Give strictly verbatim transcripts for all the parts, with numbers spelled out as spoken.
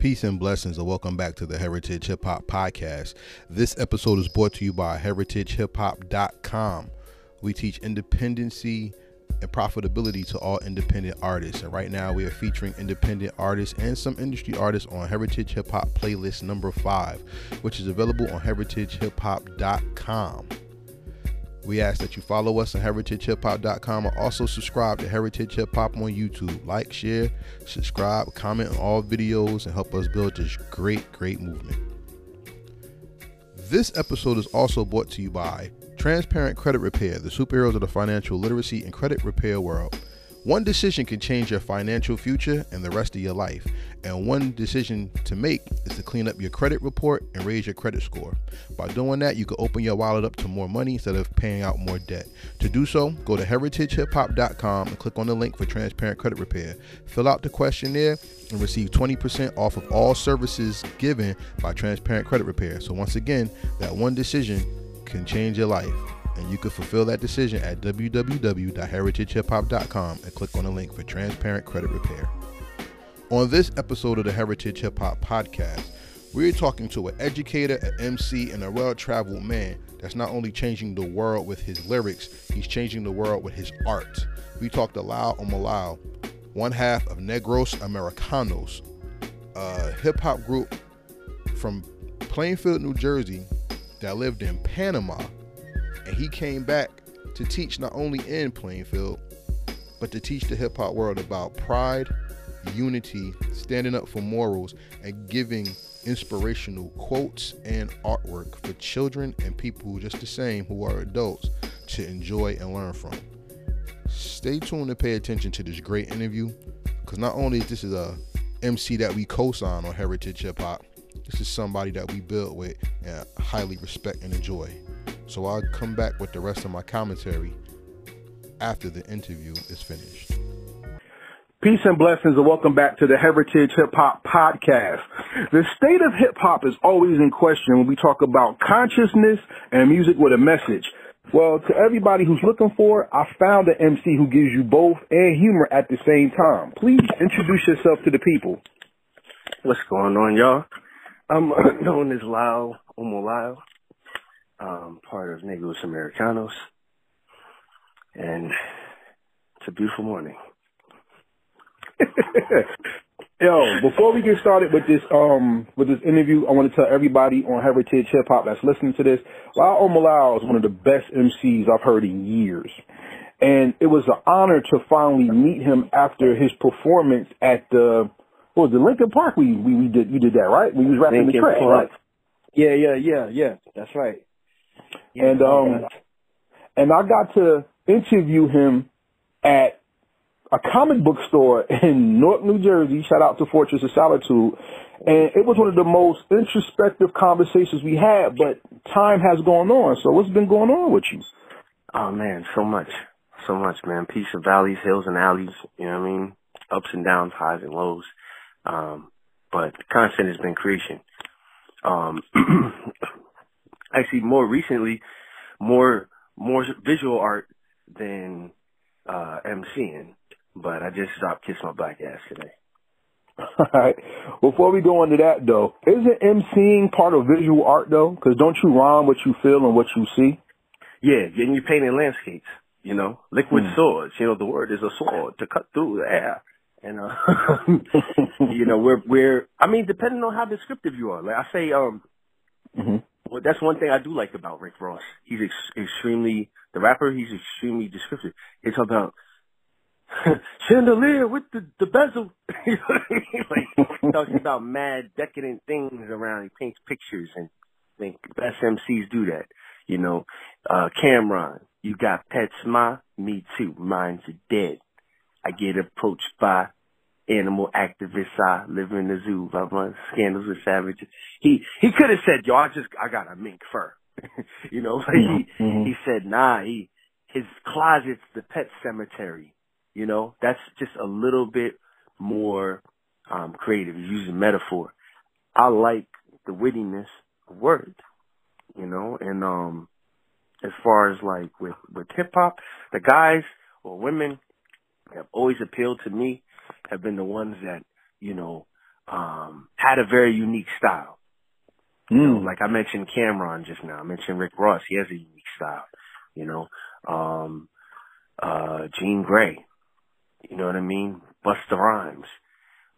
Peace and blessings, and welcome back to the Heritage Hip Hop Podcast. This episode is brought to you by heritage hip hop dot com. We teach independency and profitability to all independent artists, and right now we are featuring independent artists and some industry artists on Heritage Hip Hop playlist number five, which is available on heritage hip hop dot com. We ask that you follow us on heritage hip hop dot com and also subscribe to Heritage Hip Hop on YouTube. Like, share, subscribe, comment on all videos, and help us build this great, great movement. This episode is also brought to you by Transparent Credit Repair, the superheroes of the financial literacy and credit repair world. One decision can change your financial future and the rest of your life. And one decision to make is to clean up your credit report and raise your credit score. By doing that, you can open your wallet up to more money instead of paying out more debt. To do so, go to heritage hip hop dot com and click on the link for Transparent Credit Repair. Fill out the questionnaire and receive twenty percent off of all services given by Transparent Credit Repair. So once again, that one decision can change your life. And you can fulfill that decision at w w w dot heritage hip hop dot com and click on the link for Transparent Credit Repair. On this episode of the Heritage Hip Hop Podcast, we're talking to an educator, an M C, and a well-traveled man that's not only changing the world with his lyrics, he's changing the world with his art. We talked to Lyle Omolayo, one half of Negros Americanos, a hip-hop group from Plainfield, New Jersey, that lived in Panama. And he came back to teach not only in Plainfield, but to teach the hip hop world about pride, unity, standing up for morals, and giving inspirational quotes and artwork for children and people just the same who are adults to enjoy and learn from. Stay tuned and pay attention to this great interview, because not only is this is a M C that we co-sign on Heritage Hip Hop, this is somebody that we build with and highly respect and enjoy. So I'll come back with the rest of my commentary after the interview is finished. Peace and blessings, and welcome back to the Heritage Hip Hop Podcast. The state of hip hop is always in question when we talk about consciousness and music with a message. Well, to everybody who's looking for, I found an M C who gives you both and humor at the same time. Please introduce yourself to the people. What's going on, y'all? I'm known as Lyle Omolayo. Um, part of Negros Americanos, and it's a beautiful morning. Yo, before we get started with this um with this interview, I want to tell everybody on Heritage Hip Hop that's listening to this, Lyle Omolayo is one of the best M Cs I've heard in years, and it was an honor to finally meet him after his performance at the what was the Lincoln Park we we, we did you did that right when you was rapping Lincoln the track, right? Yeah, yeah, yeah, yeah. That's right. Yeah, and um, and I got to interview him at a comic book store in Newark, New Jersey. Shout out to Fortress of Solitude. And it was one of the most introspective conversations we had, but time has gone on. So what's been going on with you? Oh, man, so much. So much, man. Peace of valleys, hills and alleys. You know what I mean? Ups and downs, highs and lows. Um, but constant has been creation. Um Actually, more recently, more more visual art than uh, MCing. But I just stopped Kiss My Black Ass today. All right. Before we go into that, though, isn't MCing part of visual art, though? Because don't you rhyme what you feel and what you see? Yeah, and you're painting landscapes, you know, liquid hmm. swords. You know, the word is a sword to cut through the air. And, uh, you know, we're, we're, I mean, depending on how descriptive you are. Like I say, um, mm-hmm. Well, that's one thing I do like about Rick Ross. He's ex extremely, the rapper, he's extremely descriptive. It's about chandelier with the, the bezel. You know what I mean? Like, he talks about mad, decadent things around. He paints pictures, and I think the best M Cs do that. You know, uh, Cam'ron, you got pets, ma, me too. Mine's dead. I get approached by animal activists. I live in the zoo. I run scandals with savages. He he could have said, "Yo, I just I got a mink fur," you know. Like he mm-hmm. he said, "Nah, he his closet's the pet cemetery." You know, that's just a little bit more um, creative. He's using metaphor. I like the wittiness of words, you know. And um, as far as like with with hip hop, the guys or women have always appealed to me have been the ones that, you know, um, had a very unique style. Mm. You know, like I mentioned Cam'ron just now. I mentioned Rick Ross. He has a unique style, you know. Um, uh, Jean Grey, you know what I mean? Busta Rhymes,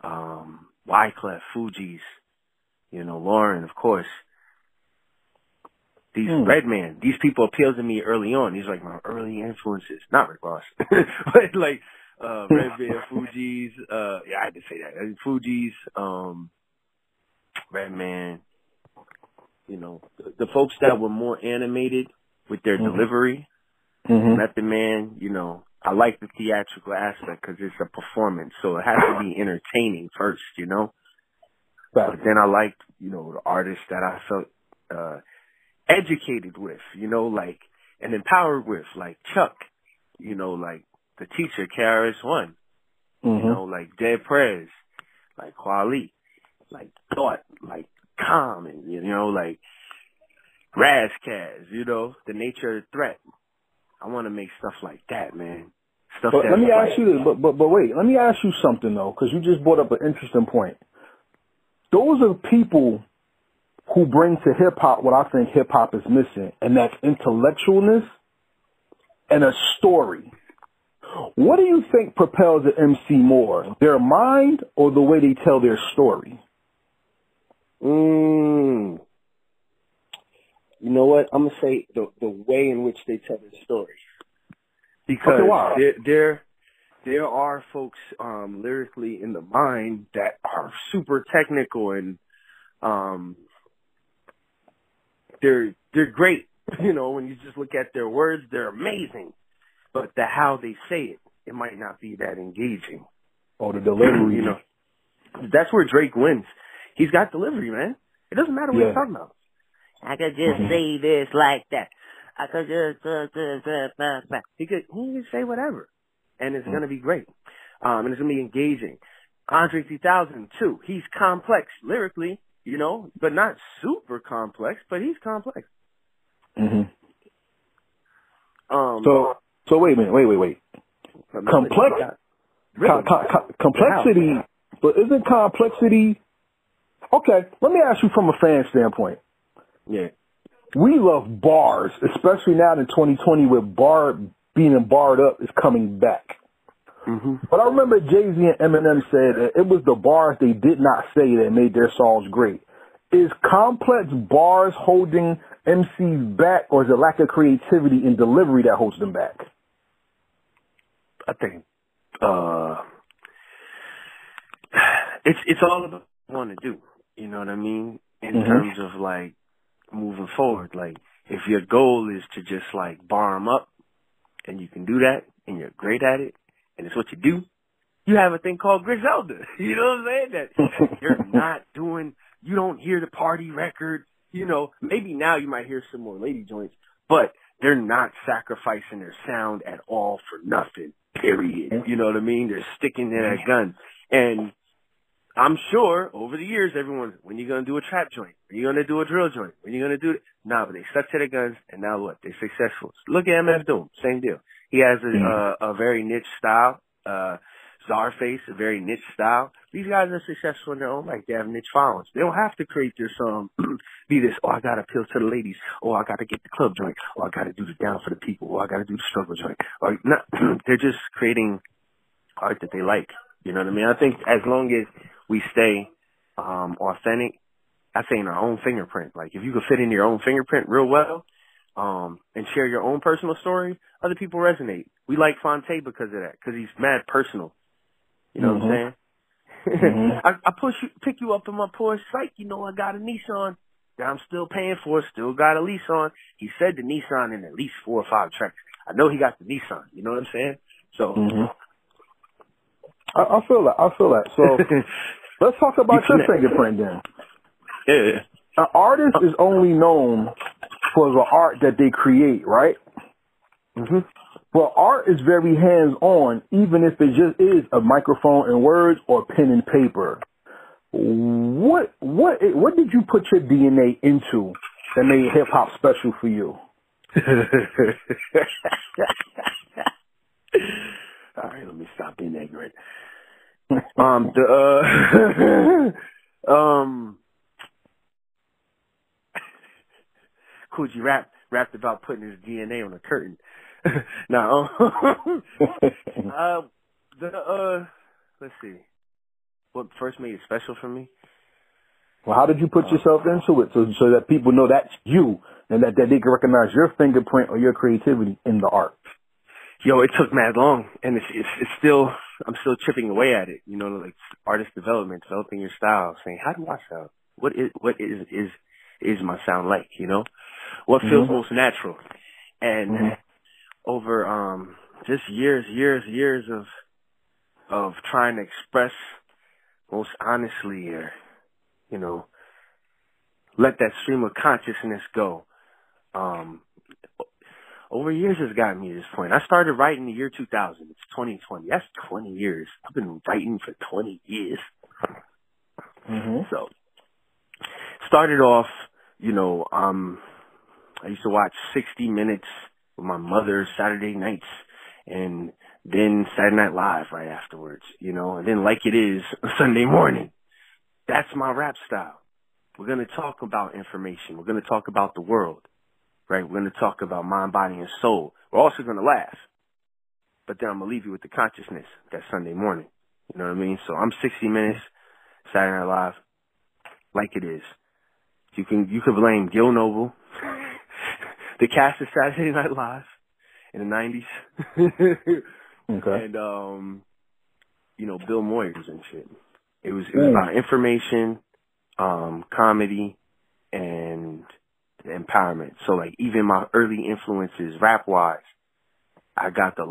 um, Wyclef, Fugees, you know, Lauryn, of course. These mm. Red Man, these people appealed to me early on. These are like my early influences. Not Rick Ross. But like, uh, Red Man, Fugees, uh, yeah, I had to say that. Fugees, um, Red Man, you know, the, the folks that were more animated with their mm-hmm. delivery. Mm-hmm. Method Man, you know, I like the theatrical aspect because it's a performance. So it has to be entertaining first, you know? Right. But then I liked, you know, the artists that I felt, uh, educated with, you know, like, and empowered with, like Chuck, you know, like the teacher, K R S One, mm-hmm. you know, like Dead Prez, like Quali, like Thought, like Common, you know, like Razzcazz, you know, the nature of the threat. I want to make stuff like that, man. Stuff but that let me ask like, you this, but, but, but wait, let me ask you something, though, because you just brought up an interesting point. Those are people who bring to hip-hop what I think hip-hop is missing, and that's intellectualness and a story. What do you think propels an M C more, their mind or the way they tell their story? Mm. You know what? I'm going to say the, the way in which they tell their story. Because okay, wow. there, there, there are folks um, lyrically in the mind that are super technical and... Um, They're, they're great. You know, when you just look at their words, they're amazing. But the how they say it, it might not be that engaging. Or the delivery, you know. That's where Drake wins. He's got delivery, man. It doesn't matter what yeah. you're talking about. I could just mm-hmm. say this like that. I could just, uh, just uh, uh, uh. He could, he could say whatever. And it's mm-hmm. going to be great. Um, and it's going to be engaging. Andre three thousand, too. He's complex lyrically. You know, but not super complex, but he's complex. Mm-hmm. Um, so, so wait a minute, wait, wait, wait. Complex, co- co- co- complexity, but isn't complexity, okay, let me ask you from a fan standpoint. Yeah. We love bars, especially now in twenty twenty where bar, being barred up is coming back. Mm-hmm. But I remember Jay-Z and Eminem said that it was the bars they did not say that made their songs great. Is complex bars holding M Cs back, or is it lack of creativity and delivery that holds them back? I think uh, it's it's all about what you want to do. You know what I mean? In mm-hmm. terms of like moving forward, like if your goal is to just like bar them up, and you can do that, and you're great at it. And it's what you do, you have a thing called Griselda. You know what I'm saying? That you're not doing, you don't hear the party record. You know, maybe now you might hear some more lady joints, but they're not sacrificing their sound at all for nothing, period. You know what I mean? They're sticking to that gun. And I'm sure over the years, everyone, when you going to do a trap joint? When you going to do a drill joint? When you going to do it? Nah, but they stuck to their guns, and now what? They're successful. Look at M F Doom. Same deal. He has a, mm-hmm. uh, a very niche style. Uh, Czarface, a very niche style. These guys are successful in their own right. They have niche followings. They don't have to create this, um, be this, oh, I got to appeal to the ladies. Oh, I got to get the club joint. Oh, I got to do the down for the people. Oh, I got to do the struggle joint. Or, not, they're just creating art that they like. You know what I mean? I think as long as we stay um, authentic, I say in our own fingerprint. Like, if you can fit in your own fingerprint real well, Um, and share your own personal story, other people resonate. We like Fonte because of that, because he's mad personal. You know mm-hmm. what I'm saying? Mm-hmm. I, I push you, pick you up in my Porsche, like, you know, I got a Nissan that I'm still paying for, still got a lease on. He said the Nissan in at least four or five tracks. I know he got the Nissan, you know what I'm saying? So. Mm-hmm. I, I feel that, I feel that. So let's talk about you your fingerprint then. Yeah. An artist is only known for the art that they create, right? Mm-hmm. Well, art is very hands-on, even if it just is a microphone and words or pen and paper. What what what did you put your D N A into that made hip-hop special for you? All right, let me stop being ignorant. Um, the, uh, Um, Coogee rap, rapped about putting his D N A on a curtain. Now, um, uh, the, uh, let's see. What first made it special for me? Well, how did you put yourself into it so, so that people know that's you and that, that they can recognize your fingerprint or your creativity in the art? Yo, it took mad long, and it's, it's, it's still, I'm still chipping away at it. You know, like artist development, developing your style, saying, how do I sound? What is, what is, is, is my sound like, you know? What feels mm-hmm. most natural? And mm-hmm. over, um, just years, years, years of, of trying to express most honestly or, you know, let that stream of consciousness go. Um, over years has gotten me to this point. I started writing the year two thousand. It's twenty twenty. That's twenty years. I've been writing for twenty years. Mm-hmm. So, started off, you know, um, I used to watch sixty minutes with my mother Saturday nights and then Saturday Night Live right afterwards, you know, and then Like It Is Sunday morning. That's my rap style. We're going to talk about information. We're going to talk about the world, right? We're going to talk about mind, body, and soul. We're also going to laugh. But then I'm going to leave you with the consciousness that Sunday morning. You know what I mean? So I'm sixty minutes, Saturday Night Live, Like It Is. You can, you can blame Gil Noble, the cast of Saturday Night Live in the nineties. Okay. And, um, you know, Bill Moyers and shit. It was, it was about information, um, comedy, and empowerment. So, like, even my early influences, rap-wise, I got the,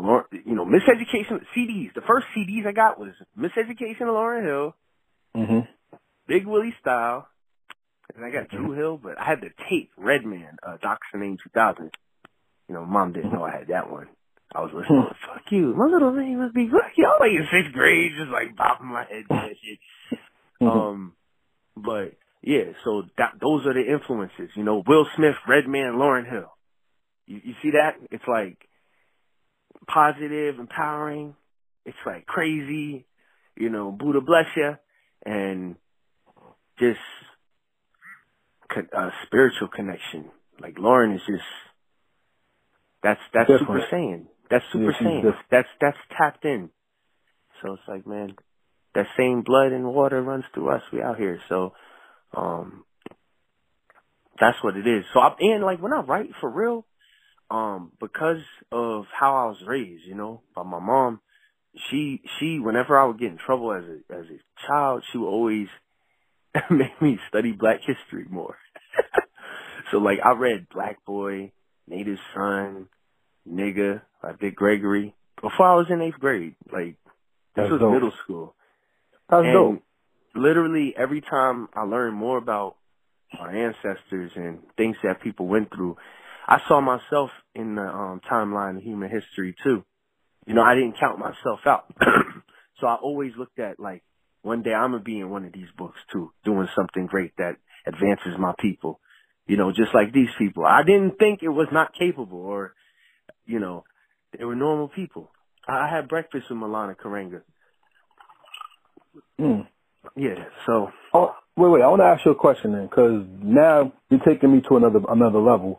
you know, Miseducation, C Ds. The first C Ds I got was Miseducation of Lauryn Hill, mm-hmm. Big Willie Style, and I got mm-hmm. Drew Hill, but I had the tape, Red Man, uh, Doxanane two thousand. You know, Mom didn't know I had that one. I was listening to, fuck you, my little man must be good. Y'all like in sixth grade, just like bopping my head and that shit. Um, but yeah, so that, those are the influences, you know, Will Smith, Red Man, Lauryn Hill. You, you see that? It's like positive, empowering. It's like crazy, you know, Buddha bless you, and just a spiritual connection. Like Lauryn is just, that's, that's Different. Super Saiyan. That's Super yeah, Saiyan. That's, that's tapped in. So it's like, man, that same blood and water runs through us. We out here. So, um, that's what it is. So I, and like when I write for real, um, because of how I was raised, you know, by my mom, she, she, whenever I would get in trouble as a, as a child, she would always make me study Black history more. So like I read Black Boy, Native Son, Nigga, like Dick Gregory, before I was in eighth grade. Like, this That's was dope. Middle school. That's and dope. Literally, every time I learned more about our ancestors and things that people went through, I saw myself in the um, timeline of human history, too. You know, I didn't count myself out. So I always looked at, like, one day I'm going to be in one of these books, too, doing something great that advances my people. You know, just like these people. I didn't think it was not capable or, you know, they were normal people. I had breakfast with Milana Karenga. Mm. Yeah, so. Oh, wait, wait, I want to ask you a question then, because now you're taking me to another another level.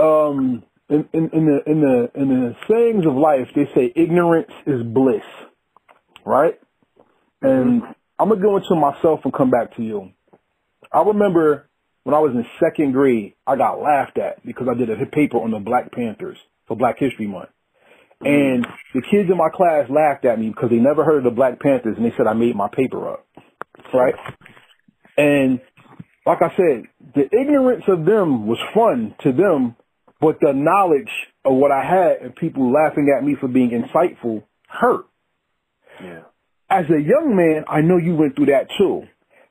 Um, in, in, in, the, in, the, in the sayings of life, they say ignorance is bliss, right? And mm-hmm. I'm going to go into myself and come back to you. I remember... when I was in second grade, I got laughed at because I did a paper on the Black Panthers for Black History Month. And the kids in my class laughed at me because they never heard of the Black Panthers, and they said I made my paper up, right? And like I said, the ignorance of them was fun to them, but the knowledge of what I had and people laughing at me for being insightful hurt. Yeah. As a young man, I know you went through that too.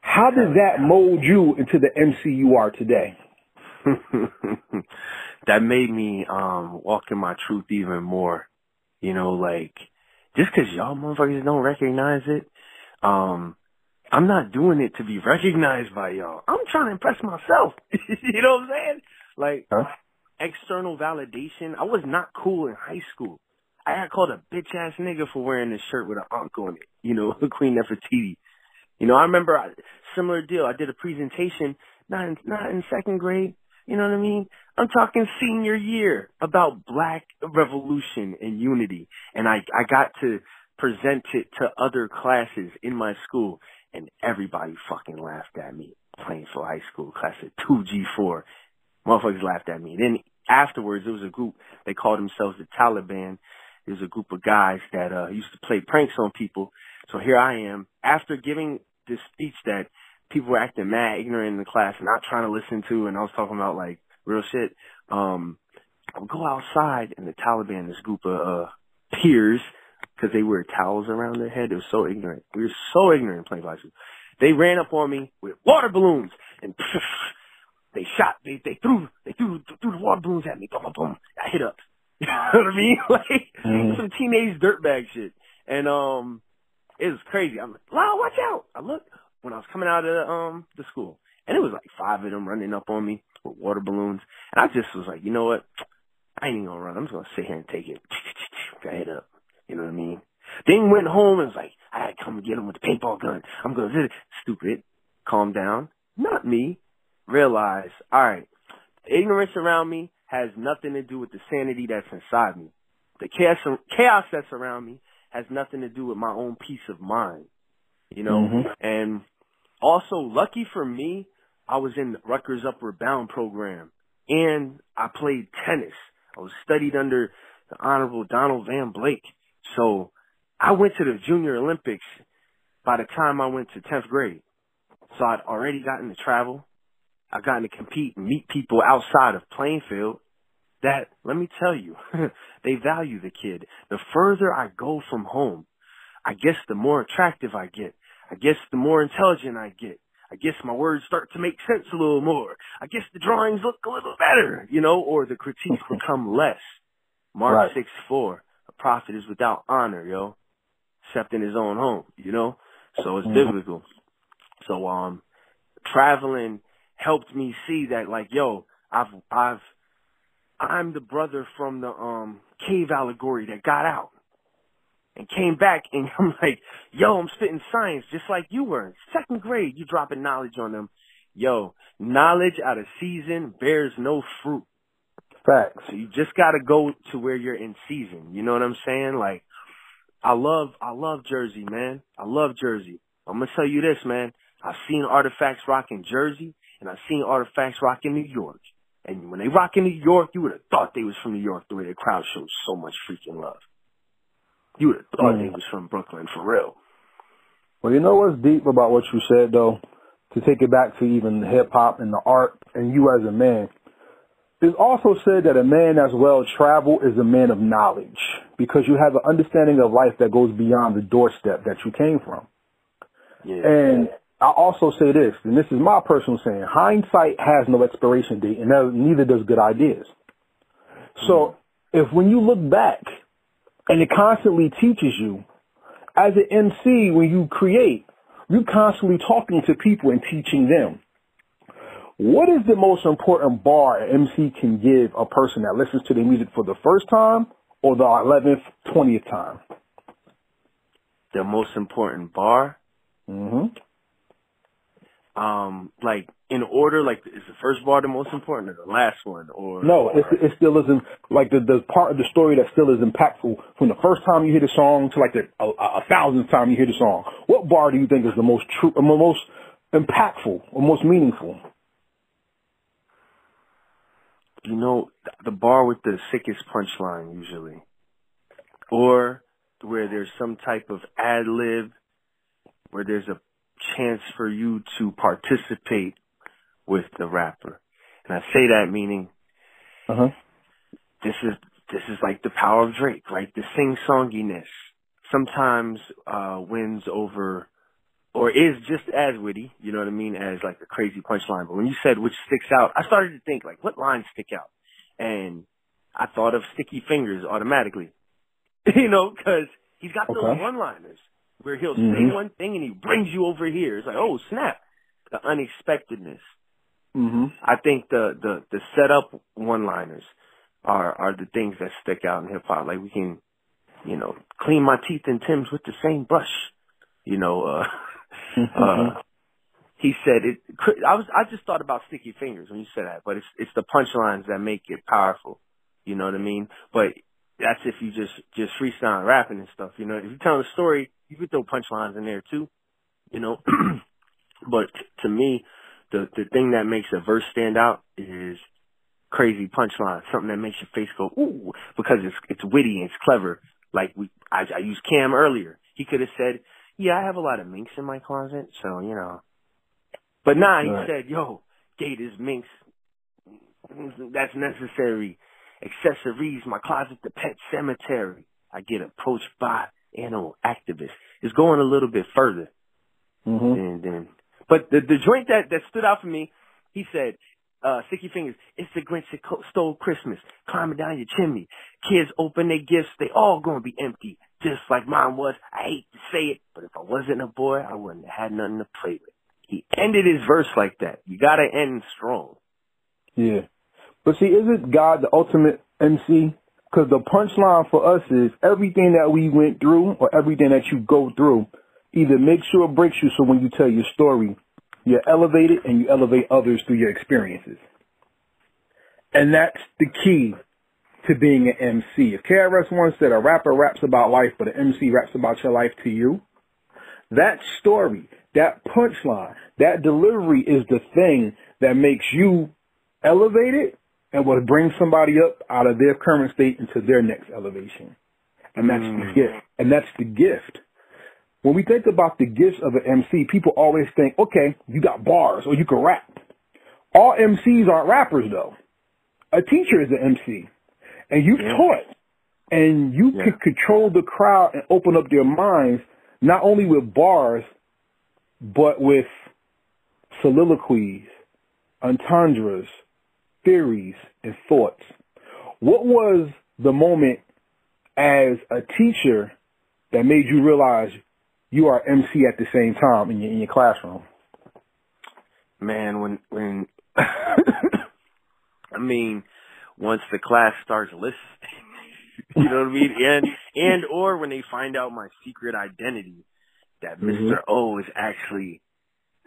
How did that mold you into the M C you are today? That made me um, walk in my truth even more. You know, like, just because y'all motherfuckers don't recognize it, um, I'm not doing it to be recognized by y'all. I'm trying to impress myself. You know what I'm saying? Like, huh? External validation. I was not cool in high school. I got called a bitch-ass nigga for wearing this shirt with an ankh on it, you know, Queen Nefertiti. You know, I remember a similar deal. I did a presentation, not in, not in second grade. You know what I mean? I'm talking senior year about black revolution and unity. And I, I got to present it to other classes in my school, and everybody fucking laughed at me. Plainsville High School, class of two G four. Motherfuckers laughed at me. Then afterwards, there was a group, they called themselves the Taliban. There was a group of guys that uh, used to play pranks on people. So here I am, after giving this speech that people were acting mad, ignorant in the class, not trying to listen to, and I was talking about, like, real shit. Um, I would go outside, and the Taliban, this group of uh, peers, because they wear towels around their head, they were so ignorant. We were so ignorant playing basketball. They ran up on me with water balloons, and pff, they shot, they, they threw, they threw, threw the water balloons at me, boom, boom, boom, I hit up. You know what I mean? Like, mm. some teenage dirtbag shit. And, um, it was crazy. I'm like, Lyle, watch out. I looked when I was coming out of the, um, the school, and it was like five of them running up on me with water balloons. And I just was like, you know what? I ain't even gonna run. I'm just gonna sit here and take it. Got hit up. You know what I mean? Then went home and was like, I gotta come and get him with the paintball gun. I'm gonna do it. Stupid. Calm down. Not me. Realize, all right, the ignorance around me has nothing to do with the sanity that's inside me. The chaos, chaos that's around me has nothing to do with my own peace of mind, you know? Mm-hmm. And also, lucky for me, I was in the Rutgers Upward Bound program, and I played tennis. I was studied under the Honorable Donald Van Blake. So I went to the Junior Olympics by the time I went to tenth grade. So I'd already gotten to travel. I've gotten to compete and meet people outside of Plainfield that, let me tell you, they value the kid. The further I go from home, I guess the more attractive I get. I guess the more intelligent I get. I guess my words start to make sense a little more. I guess the drawings look a little better, you know, or the critiques become less. Mark right. six four, a prophet is without honor, yo, except in his own home, you know? So it's mm-hmm. biblical. So um, traveling helped me see that, like, yo, I've, I've, I'm the brother from the um cave allegory that got out and came back, and I'm like, yo, I'm spitting science just like you were in second grade. You dropping knowledge on them, yo. Knowledge out of season bears no fruit. Facts. So you just gotta go to where you're in season. You know what I'm saying? Like, I love, I love Jersey, man. I love Jersey. I'm gonna tell you this, man. I've seen Artifacts rocking Jersey, and I've seen Artifacts rocking New York. And when they rock in New York, you would have thought they was from New York, the way the crowd showed so much freaking love. You would have thought mm. they was from Brooklyn, for real. Well, you know what's deep about what you said, though? To take it back to even hip-hop and the art and you as a man. It's also said that a man that's well-traveled is a man of knowledge, because you have an understanding of life that goes beyond the doorstep that you came from. Yeah. And I also say this, and this is my personal saying, hindsight has no expiration date, and neither does good ideas. So if when you look back, and it constantly teaches you, as an M C, when you create, you're constantly talking to people and teaching them. What is the most important bar an M C can give a person that listens to their music for the first time or the eleventh, twentieth time? The most important bar? Mm-hmm. Um, like in order, like is the first bar the most important, or the last one, or no? Or... It, it still isn't like the the part of the story that still is impactful from the first time you hear the song to like the a, a thousandth time you hear the song. What bar do you think is the most true, most impactful, or most meaningful? You know, the bar with the sickest punchline usually, or where there's some type of ad lib, where there's a chance for you to participate with the rapper. And I say that meaning uh-huh. this is this is like the power of Drake, like the sing-songiness sometimes uh wins over, or is just as witty, you know what I mean, as like the crazy punchline. But when you said which sticks out, I started to think like what lines stick out, and I thought of Sticky Fingers automatically, you know, because he's got those okay. one-liners where he'll mm-hmm. say one thing and he brings you over here. It's like, oh, snap, the unexpectedness. Mm-hmm. I think the, the, the set-up one-liners are, are the things that stick out in hip-hop. Like, we can, you know, clean my teeth and Tim's with the same brush, you know, uh, Mm-hmm. Uh, he said it. I was. I just thought about Sticky Fingers when you said that, but it's it's the punchlines that make it powerful. You know what I mean? But that's if you just just freestyle rapping and stuff. You know, if you tell a story, you could throw punchlines in there too. You know, but to me, the the thing that makes a verse stand out is crazy punchline, something that makes your face go ooh, because it's it's witty and it's clever. Like we, I, I used Cam earlier. He could have said, "Yeah, I have a lot of minks in my closet, so you know." But nah, he right. said, "Yo, gate is minks. That's necessary. Accessories, my closet, the pet cemetery. I get approached by animal activists." It's going a little bit further. Mm-hmm. And then, but the the joint that that stood out for me, he said, uh, Sticky Fingers, it's the Grinch that stole Christmas, climbing down your chimney. Kids open their gifts, they all gonna be empty, just like mine was. I hate to say it, but if I wasn't a boy, I wouldn't have had nothing to play with. He ended his verse like that. You gotta end strong. Yeah. But see, isn't God the ultimate M C? Because the punchline for us is everything that we went through or everything that you go through either makes you or breaks you, so when you tell your story, you're elevated and you elevate others through your experiences. And that's the key to being an M C. If K R S One said a rapper raps about life, but an M C raps about your life to you, that story, that punchline, that delivery is the thing that makes you elevated and will bring somebody up out of their current state into their next elevation. And that's mm. the gift. And that's the gift. When we think about the gifts of an M C, people always think, okay, you got bars or you can rap. All M Cs aren't rappers, though. A teacher is an M C. And you've yeah. taught. And you yeah. can control the crowd and open up their minds, not only with bars, but with soliloquies, entendres, theories, and thoughts. What was the moment as a teacher that made you realize you are M C at the same time in your, in your classroom? Man, when, when, I mean, once the class starts listening, you know what I mean? And, and, or when they find out my secret identity, that mm-hmm. Mister O is actually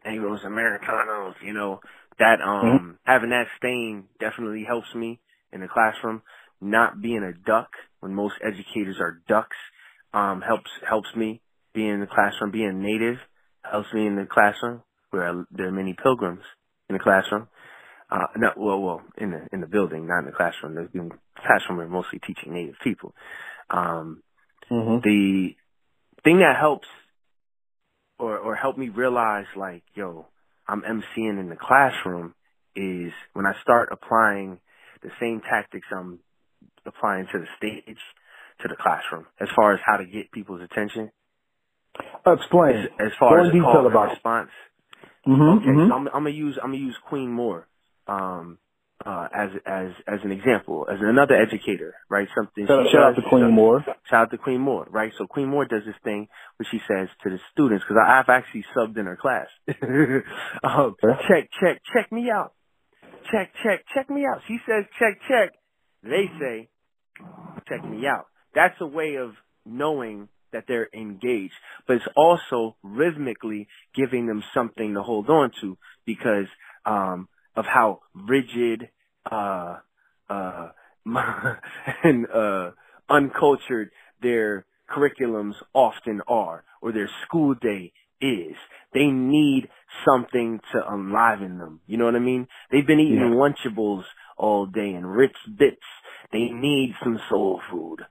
Negros Americanos, you know, that, um, mm-hmm. having that stain definitely helps me in the classroom. Not being a duck when most educators are ducks, um, helps, helps me. Being in the classroom, being native, helps me in the classroom where I, there are many pilgrims in the classroom. Uh, not, well, well, in the, in the building, not in the classroom. The, in the classroom, we're mostly teaching native people. Um, mm-hmm. The thing that helps or, or helped me realize, like, yo, I'm MCing in the classroom is when I start applying the same tactics I'm applying to the stage, to the classroom, as far as how to get people's attention. Explain. As, as far as detail about response. Mm-hmm, okay, mm-hmm. So I'm, I'm gonna use I'm gonna use Queen Moore um, uh, as as as an example, as another educator, right? Something. Shout, shout out to Queen Moore. Shout out to Queen Moore, right? So Queen Moore does this thing where she says to the students, because I've actually subbed in her class. um, yeah. Check, check, check me out. Check, check, check me out. She says, check, check. They say, check me out. That's a way of knowing that they're engaged, but it's also rhythmically giving them something to hold on to because um, of how rigid uh, uh, and uh, uncultured their curriculums often are, or their school day is. They need something to enliven them. You know what I mean? They've been eating yeah. Lunchables all day and Ritz bits. They need some soul food.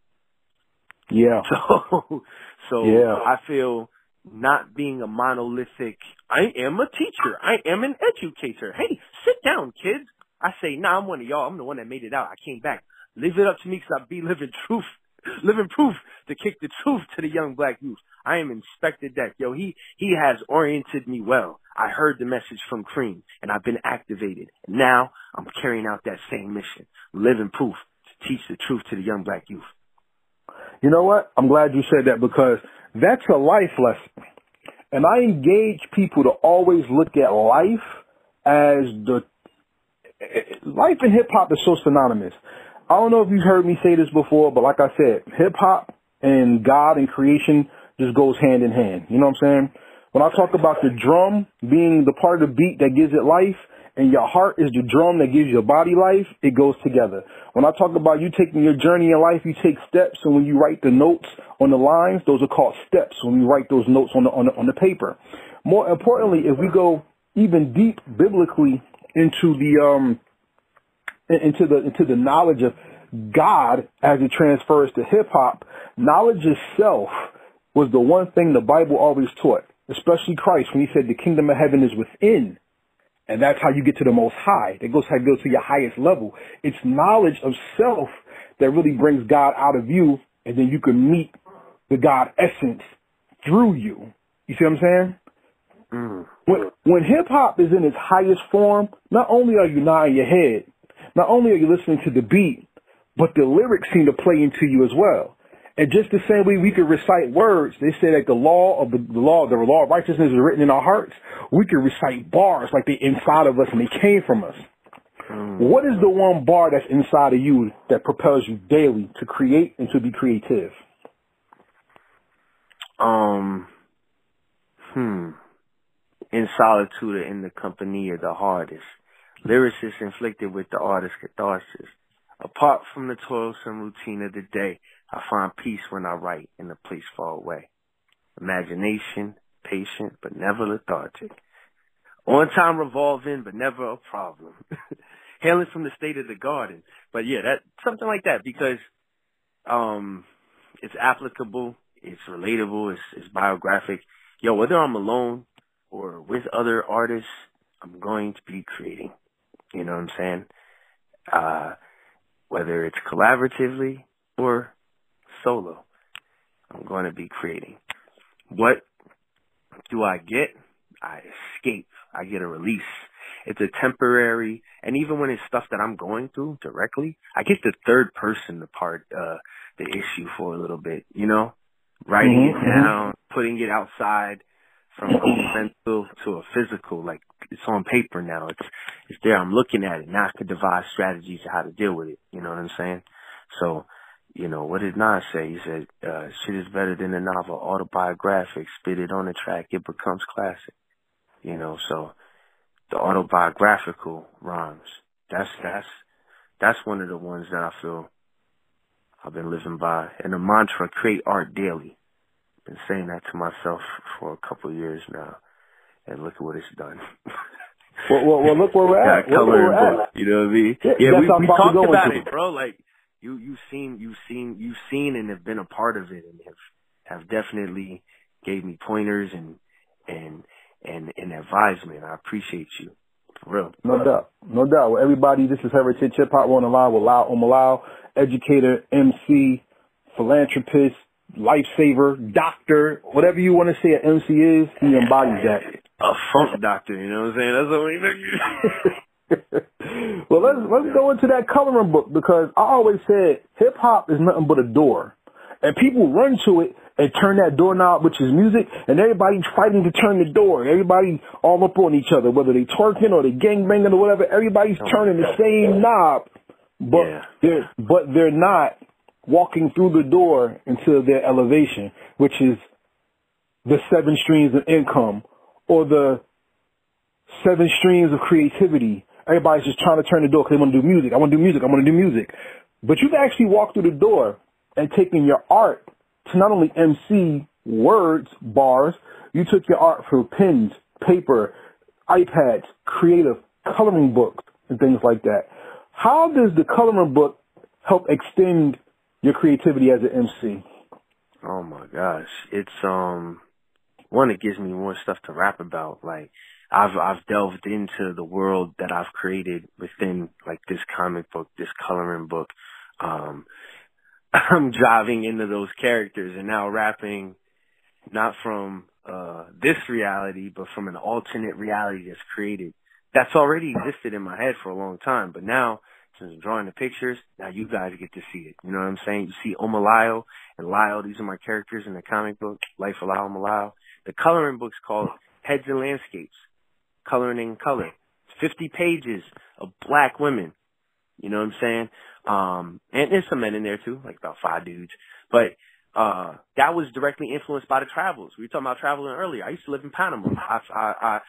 Yeah. So, so yeah. I feel not being a monolithic, I am a teacher, I am an educator. Hey, sit down, kids. I say, nah, I'm one of y'all. I'm the one that made it out. I came back. Live it up to me because I be living truth, living proof to kick the truth to the young black youth. I am Inspector Deck. Yo, he, he has oriented me well. I heard the message from Cream, and I've been activated. Now I'm carrying out that same mission, living proof to teach the truth to the young black youth. You know what? I'm glad you said that because that's a life lesson. And I engage people to always look at life as the – life and hip-hop is so synonymous. I don't know if you've heard me say this before, but like I said, hip-hop and God and creation just goes hand in hand. You know what I'm saying? When I talk about the drum being the part of the beat that gives it life, and your heart is the drum that gives your body life, it goes together. When I talk about you taking your journey in life, you take steps, and when you write the notes on the lines, those are called steps, when you write those notes on the, on the, on the paper. More importantly, if we go even deep biblically into the, um, into the, into the knowledge of God as it transfers to hip-hop, knowledge itself was the one thing the Bible always taught. Especially Christ, when he said the kingdom of heaven is within, and that's how you get to the most high. That goes how you go to your highest level. It's knowledge of self that really brings God out of you, and then you can meet the God essence through you. You see what I'm saying? Mm. When, when hip-hop is in its highest form, not only are you nodding your head, not only are you listening to the beat, but the lyrics seem to play into you as well. And just the same way we could recite words, they say that the law of the, the law, the law of righteousness is written in our hearts. We could recite bars like they inside of us and they came from us. Mm. What is the one bar that's inside of you that propels you daily to create and to be creative? Um, hmm. In solitude or in the company of the hardest. Lyricists inflicted with the artist's catharsis. Apart from the toilsome routine of the day, I find peace when I write in a place far away. Imagination, patient, but never lethargic. On time revolving, but never a problem. Hailing from the state of the garden. But yeah, that something like that, because um, it's applicable, it's relatable, it's, it's biographic. Yo, whether I'm alone or with other artists, I'm going to be creating. You know what I'm saying? Uh, whether it's collaboratively or solo, I'm going to be creating. What do I get? I escape. I get a release. It's a temporary, and even when it's stuff that I'm going through directly, I get the third person the part, uh, the issue for a little bit, you know? Writing mm-hmm. it down, putting it outside from a mental to a physical, like it's on paper now. It's, it's there. I'm looking at it. Now I can devise strategies of how to deal with it. You know what I'm saying? So, you know, what did Nas say? He said, uh, shit is better than a novel, autobiographic, spit it on the track, it becomes classic. You know, so the autobiographical rhymes, that's, that's, that's one of the ones that I feel I've been living by. And the mantra, create art daily. Been saying that to myself for a couple of years now. And look at what it's done. well, well, well, look where we're at. Look where we're at. You know what I mean? Yeah, yeah we, we talked about it, bro. Like, You you've seen you've seen you've seen and have been a part of it and have have definitely gave me pointers and and and and advisement. I appreciate you. For real. No doubt. No doubt. Well, everybody, this is Heritage Hip Hop. We're on the line with Lyle Omolayo, educator, M C, philanthropist, lifesaver, doctor, whatever you want to say an M C is, he embodies that. A funk doctor, you know what I'm saying? That's what we think. Well, let's let's go into that coloring book, because I always said hip hop is nothing but a door, and people run to it and turn that doorknob, which is music, and everybody's fighting to turn the door. Everybody all up on each other, whether they twerking or they gang banging or whatever. Everybody's turning the same knob, but yeah. they're but they're not walking through the door into their elevation, which is the seven streams of income or the seven streams of creativity. Everybody's just trying to turn the door because they want to do music. I want to do music. I want to do music. But you've actually walked through the door and taken your art to not only M C words, bars, you took your art for pens, paper, iPads, creative coloring books, and things like that. How does the coloring book help extend your creativity as an M C? Oh, my gosh. It's, um, one, it gives me more stuff to rap about, like, I've I've delved into the world that I've created within, like, this comic book, this coloring book. Um, I'm diving into those characters and now rapping not from uh, this reality, but from an alternate reality that's created. That's already existed in my head for a long time, but now, since I'm drawing the pictures, now you guys get to see it. You know what I'm saying? You see Omolayo and Lyle. These are my characters in the comic book, Life of Lyle Omolayo. The coloring book's called Heads and Landscapes. Coloring in Color. fifty pages of black women. You know what I'm saying? Um, and there's some men in there too, like about five dudes. But Uh, that was directly influenced by the travels. We were talking about traveling earlier. I used to live in Panama. I, I, I,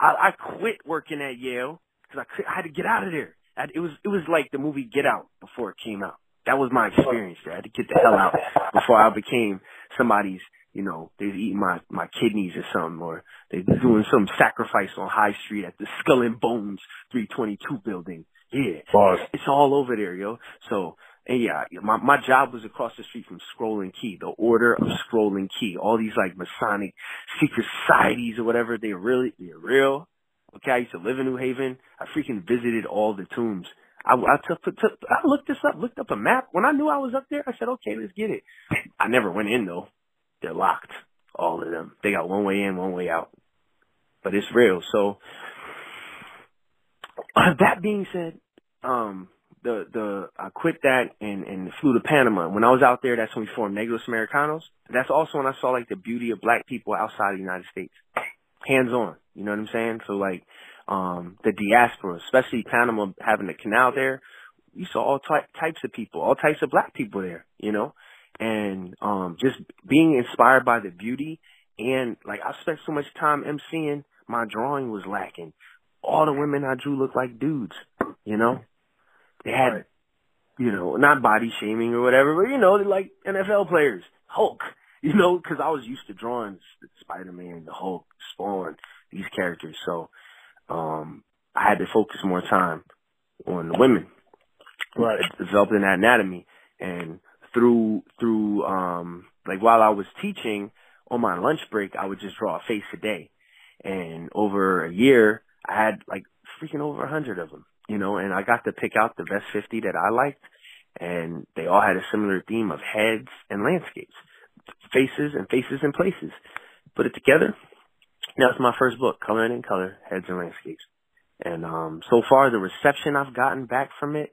I, I quit working at Yale because I, could, I had to get out of there. I, it was, it was like the movie Get Out before it came out. That was my experience there. I had to get the hell out before I became somebody's, you know, they was eating my, my kidneys or something, or they was doing some sacrifice on High Street at the Skull and Bones three twenty-two building. Yeah. Boss. It's all over there, yo. So, and yeah, my, my job was across the street from Scroll and Key, the Order of Scroll and Key. All these like Masonic secret societies or whatever, they're really, they're real. Okay, I used to live in New Haven. I freaking visited all the tombs. I, I, took, took, I looked this up, looked up a map. When I knew I was up there, I said, okay, let's get it. I never went in, though. They're locked, all of them. They got one way in, one way out. But it's real. So uh, that being said, um, the the I quit that and, and flew to Panama. When I was out there, that's when we formed Negros Americanos. That's also when I saw, like, the beauty of black people outside the United States. Hands on, you know what I'm saying? So, like, Um, the diaspora, especially Panama having a canal there, you saw all ty types of people, all types of black people there, you know, and um, just being inspired by the beauty. And like, I spent so much time emceeing, my drawing was lacking. All the women I drew looked like dudes, you know, they had, you know, not body shaming or whatever, but, you know, they're like N F L players, Hulk, you know, because I was used to drawing Spider-Man, the Hulk, Spawn, these characters. So Um, I had to focus more time on the women, right? Developing that anatomy, and through through um, like while I was teaching on my lunch break, I would just draw a face a day, and over a year, I had like freaking over a hundred of them, you know. And I got to pick out the best fifty that I liked, and they all had a similar theme of heads and landscapes, faces and faces and places. Put it together. That's my first book, Coloring in Color, Heads and Landscapes. And um, so far, the reception I've gotten back from it,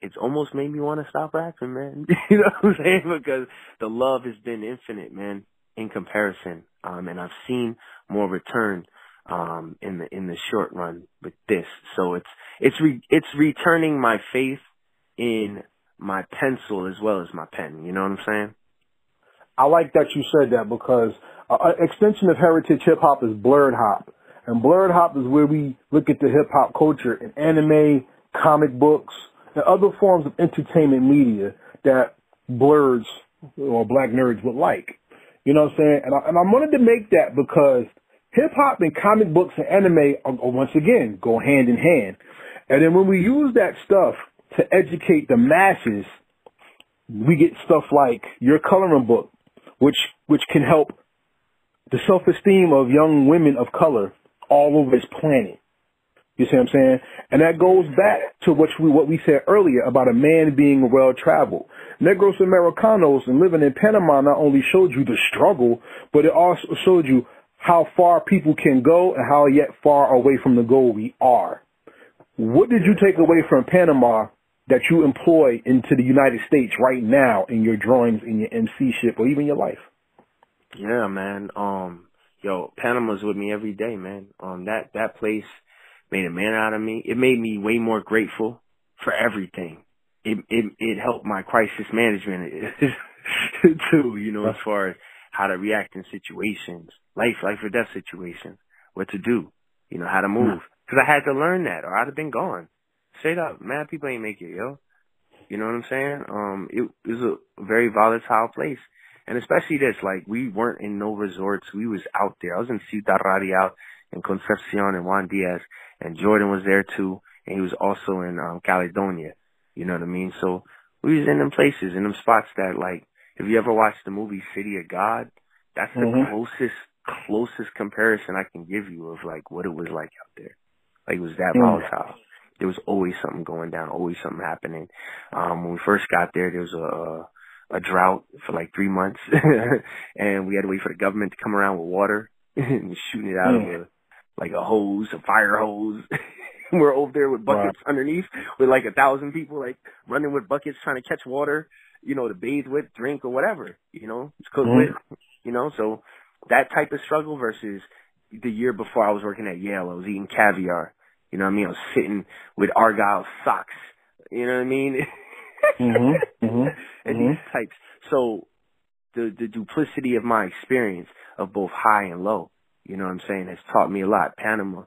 it's almost made me want to stop rapping, man. You know what I'm saying? Because the love has been infinite, man, in comparison. Um, and I've seen more return um, in the in the short run with this. So it's it's re it's returning my faith in my pencil as well as my pen. You know what I'm saying? I like that you said that, because uh, an extension of Heritage Hip Hop is Blurred Hop. And Blurred Hop is where we look at the hip hop culture in anime, comic books, and other forms of entertainment media that blurs or black nerds would like. You know what I'm saying? And I, and I wanted to make that because hip hop and comic books and anime, are, once again, go hand in hand. And then when we use that stuff to educate the masses, we get stuff like your coloring book, which which can help the self-esteem of young women of color all over this planet. You see what I'm saying? And that goes back to what we, what we said earlier about a man being well-traveled. Negros Americanos and living in Panama not only showed you the struggle, but it also showed you how far people can go and how yet far away from the goal we are. What did you take away from Panama that you employ into the United States right now in your drawings, in your M C-ship, or even your life? Yeah, man. Um, yo, Panama's with me every day, man. Um, that, that place made a man out of me. It made me way more grateful for everything. It, it, it helped my crisis management too, you know, as far as how to react in situations, life, life or death situations, what to do, you know, how to move. Cause I had to learn that or I'd have been gone. Straight up, mad people ain't make it, yo. You know what I'm saying? Um, it, it was a very volatile place. And especially this, like, we weren't in no resorts. We was out there. I was in Ciudad Radial and Concepcion and Juan Diaz. And Jordan was there, too. And he was also in um, Caledonia. You know what I mean? So we was in them places, in them spots that, like, if you ever watched the movie City of God, that's the mm-hmm. closest, closest comparison I can give you of, like, what it was like out there. Like, it was that mm-hmm. volatile. There was always something going down, always something happening. Um, when we first got there, there was a, a drought for like three months. And we had to wait for the government to come around with water and shooting it out mm. of a, like a hose, a fire hose. We're over there with buckets wow. underneath with like a thousand people like running with buckets trying to catch water, you know, to bathe with, drink or whatever, you know, it's cooked mm. with, you know. So that type of struggle versus the year before I was working at Yale, I was eating caviar. You know what I mean? I was sitting with Argyle socks. You know what I mean? Mm-hmm, mm-hmm, and mm-hmm. these types. So the, the duplicity of my experience of both high and low, you know what I'm saying, has taught me a lot. Panama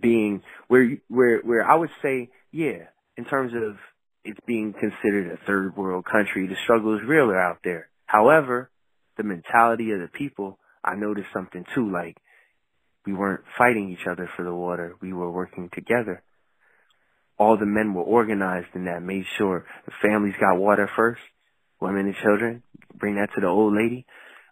being where, where, where I would say, yeah, in terms of it's being considered a third world country, the struggle is realer out there. However, the mentality of the people, I noticed something too, like we weren't fighting each other for the water. We were working together. All the men were organized in that, made sure the families got water first, women and children, bring that to the old lady.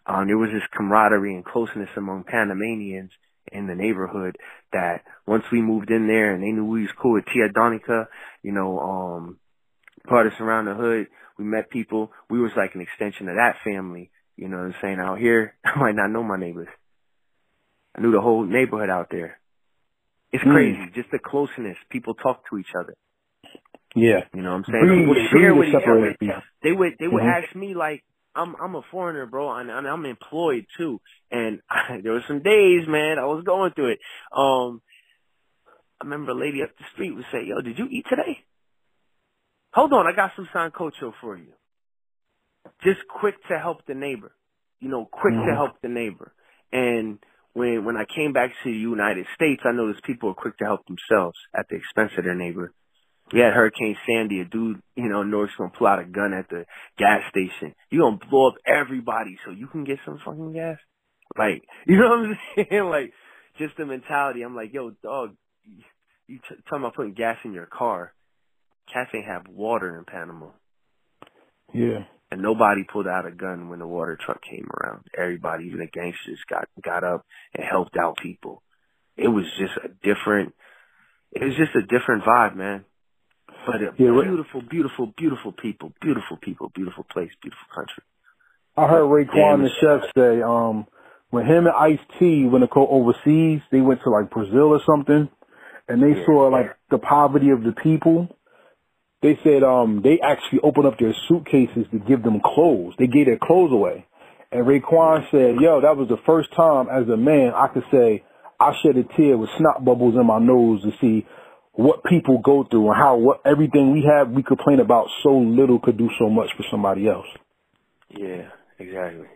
Um, there was this camaraderie and closeness among Panamanians in the neighborhood that once we moved in there and they knew we was cool with Tia Donica, you know, um, parties around the hood, we met people. We was like an extension of that family, you know what I'm saying? Out here, I might not know my neighbors. I knew the whole neighborhood out there. It's crazy, mm. just the closeness. People talk to each other. Yeah, you know what I'm saying. People share with each other. Yeah. They would, they would mm-hmm. ask me like, "I'm, I'm a foreigner, bro, and, and I'm employed too." And I, there were some days, man, I was going through it. Um, I remember a lady up the street would say, "Yo, did you eat today? Hold on, I got some sancocho for you." Just quick to help the neighbor, you know, quick mm. to help the neighbor, and. When when I came back to the United States, I noticed people were quick to help themselves at the expense of their neighbor. We had Hurricane Sandy, a dude, you know, North's gonna pull out a gun at the gas station. You gonna blow up everybody so you can get some fucking gas? Like, you know what I'm saying? Like, just the mentality. I'm like, yo, dog, you t- talking about putting gas in your car. Cats ain't have water in Panama. Yeah. And nobody pulled out a gun when the water truck came around. Everybody, even the gangsters, got got up and helped out people. It was just a different, it was just a different vibe, man. But a beautiful, beautiful, beautiful people, beautiful people, beautiful place, beautiful country. I heard Raekwon the Chef say, um, when him and Ice-T went to go overseas, they went to like Brazil or something, and they yeah, saw like yeah. the poverty of the people. They said um, they actually opened up their suitcases to give them clothes. They gave their clothes away. And Raekwon said, yo, that was the first time as a man I could say I shed a tear with snot bubbles in my nose to see what people go through and how what everything we have we complain about so little could do so much for somebody else. Yeah, exactly.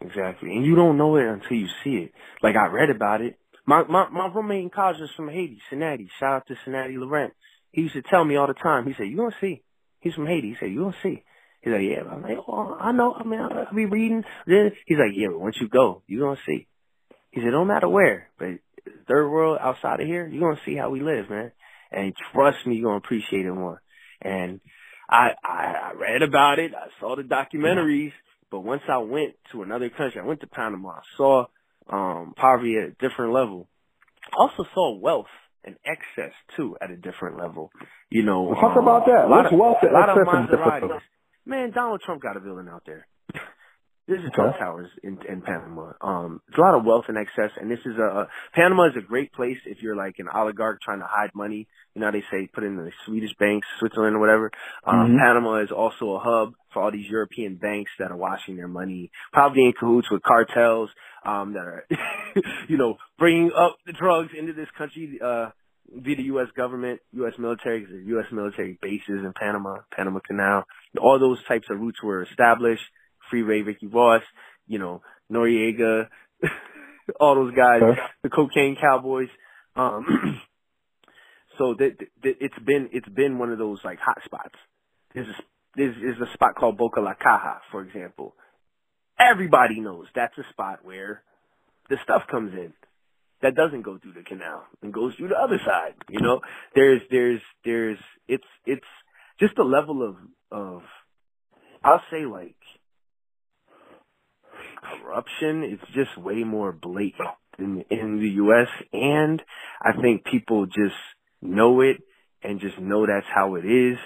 Exactly. And you don't know it until you see it. Like I read about it. My, my, my roommate in college is from Haiti, Cincinnati. Shout out to Cincinnati Laurent. He used to tell me all the time. He said, "You gonna see." He's from Haiti. He said, "You gonna see." He's like, "Yeah." I'm like, "Oh, I know. I mean, I'll be reading this." He's like, "Yeah, but once you go, you gonna see." He said, "No matter where, but third world outside of here, you gonna see how we live, man. And trust me, you are gonna appreciate it more." And I, I, I read about it. I saw the documentaries. But once I went to another country, I went to Panama. I saw um, poverty at a different level. I also saw wealth. And excess too at a different level, you know. Well, talk um, about that. A lot What's of, wealth, a lot of Maseratis. Man, Donald Trump got a building out there. This is Trump okay. Towers in, in Panama. Um, there's a lot of wealth in excess, and this is a Panama is a great place if you're like an oligarch trying to hide money. You know, they say put in the Swedish banks, Switzerland, or whatever. Um, mm-hmm. Panama is also a hub for all these European banks that are washing their money, probably in cahoots with cartels um, that are, you know, bringing up the drugs into this country uh, via the U S government, U S military, because there's U S military bases in Panama, Panama Canal. All those types of routes were established. Free Ray, Ricky Ross, you know, Noriega, all those guys, okay. the cocaine cowboys. Um, so that, that it's been it's been one of those like hot spots. There's a, there's, there's a spot called Boca La Caja, for example. Everybody knows that's a spot where the stuff comes in that doesn't go through the canal and goes through the other side. You know, there's there's there's it's it's just the level of of I'll say like. corruption, it's just way more blatant in, in the U S, and I think people just know it and just know that's how it is,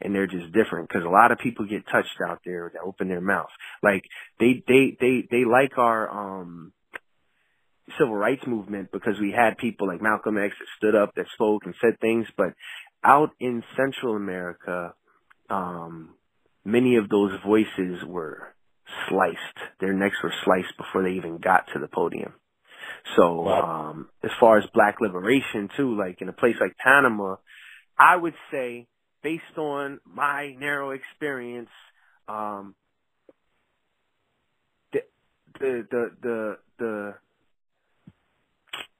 and they're just different because a lot of people get touched out there that open their mouth. Like, they, they, they, they like our um, civil rights movement because we had people like Malcolm X that stood up, that spoke and said things, but out in Central America, um, many of those voices were sliced. Their necks were sliced before they even got to the podium. So um, as far as black liberation, too, like in a place like Panama, I would say, based on my narrow experience, um, the the the the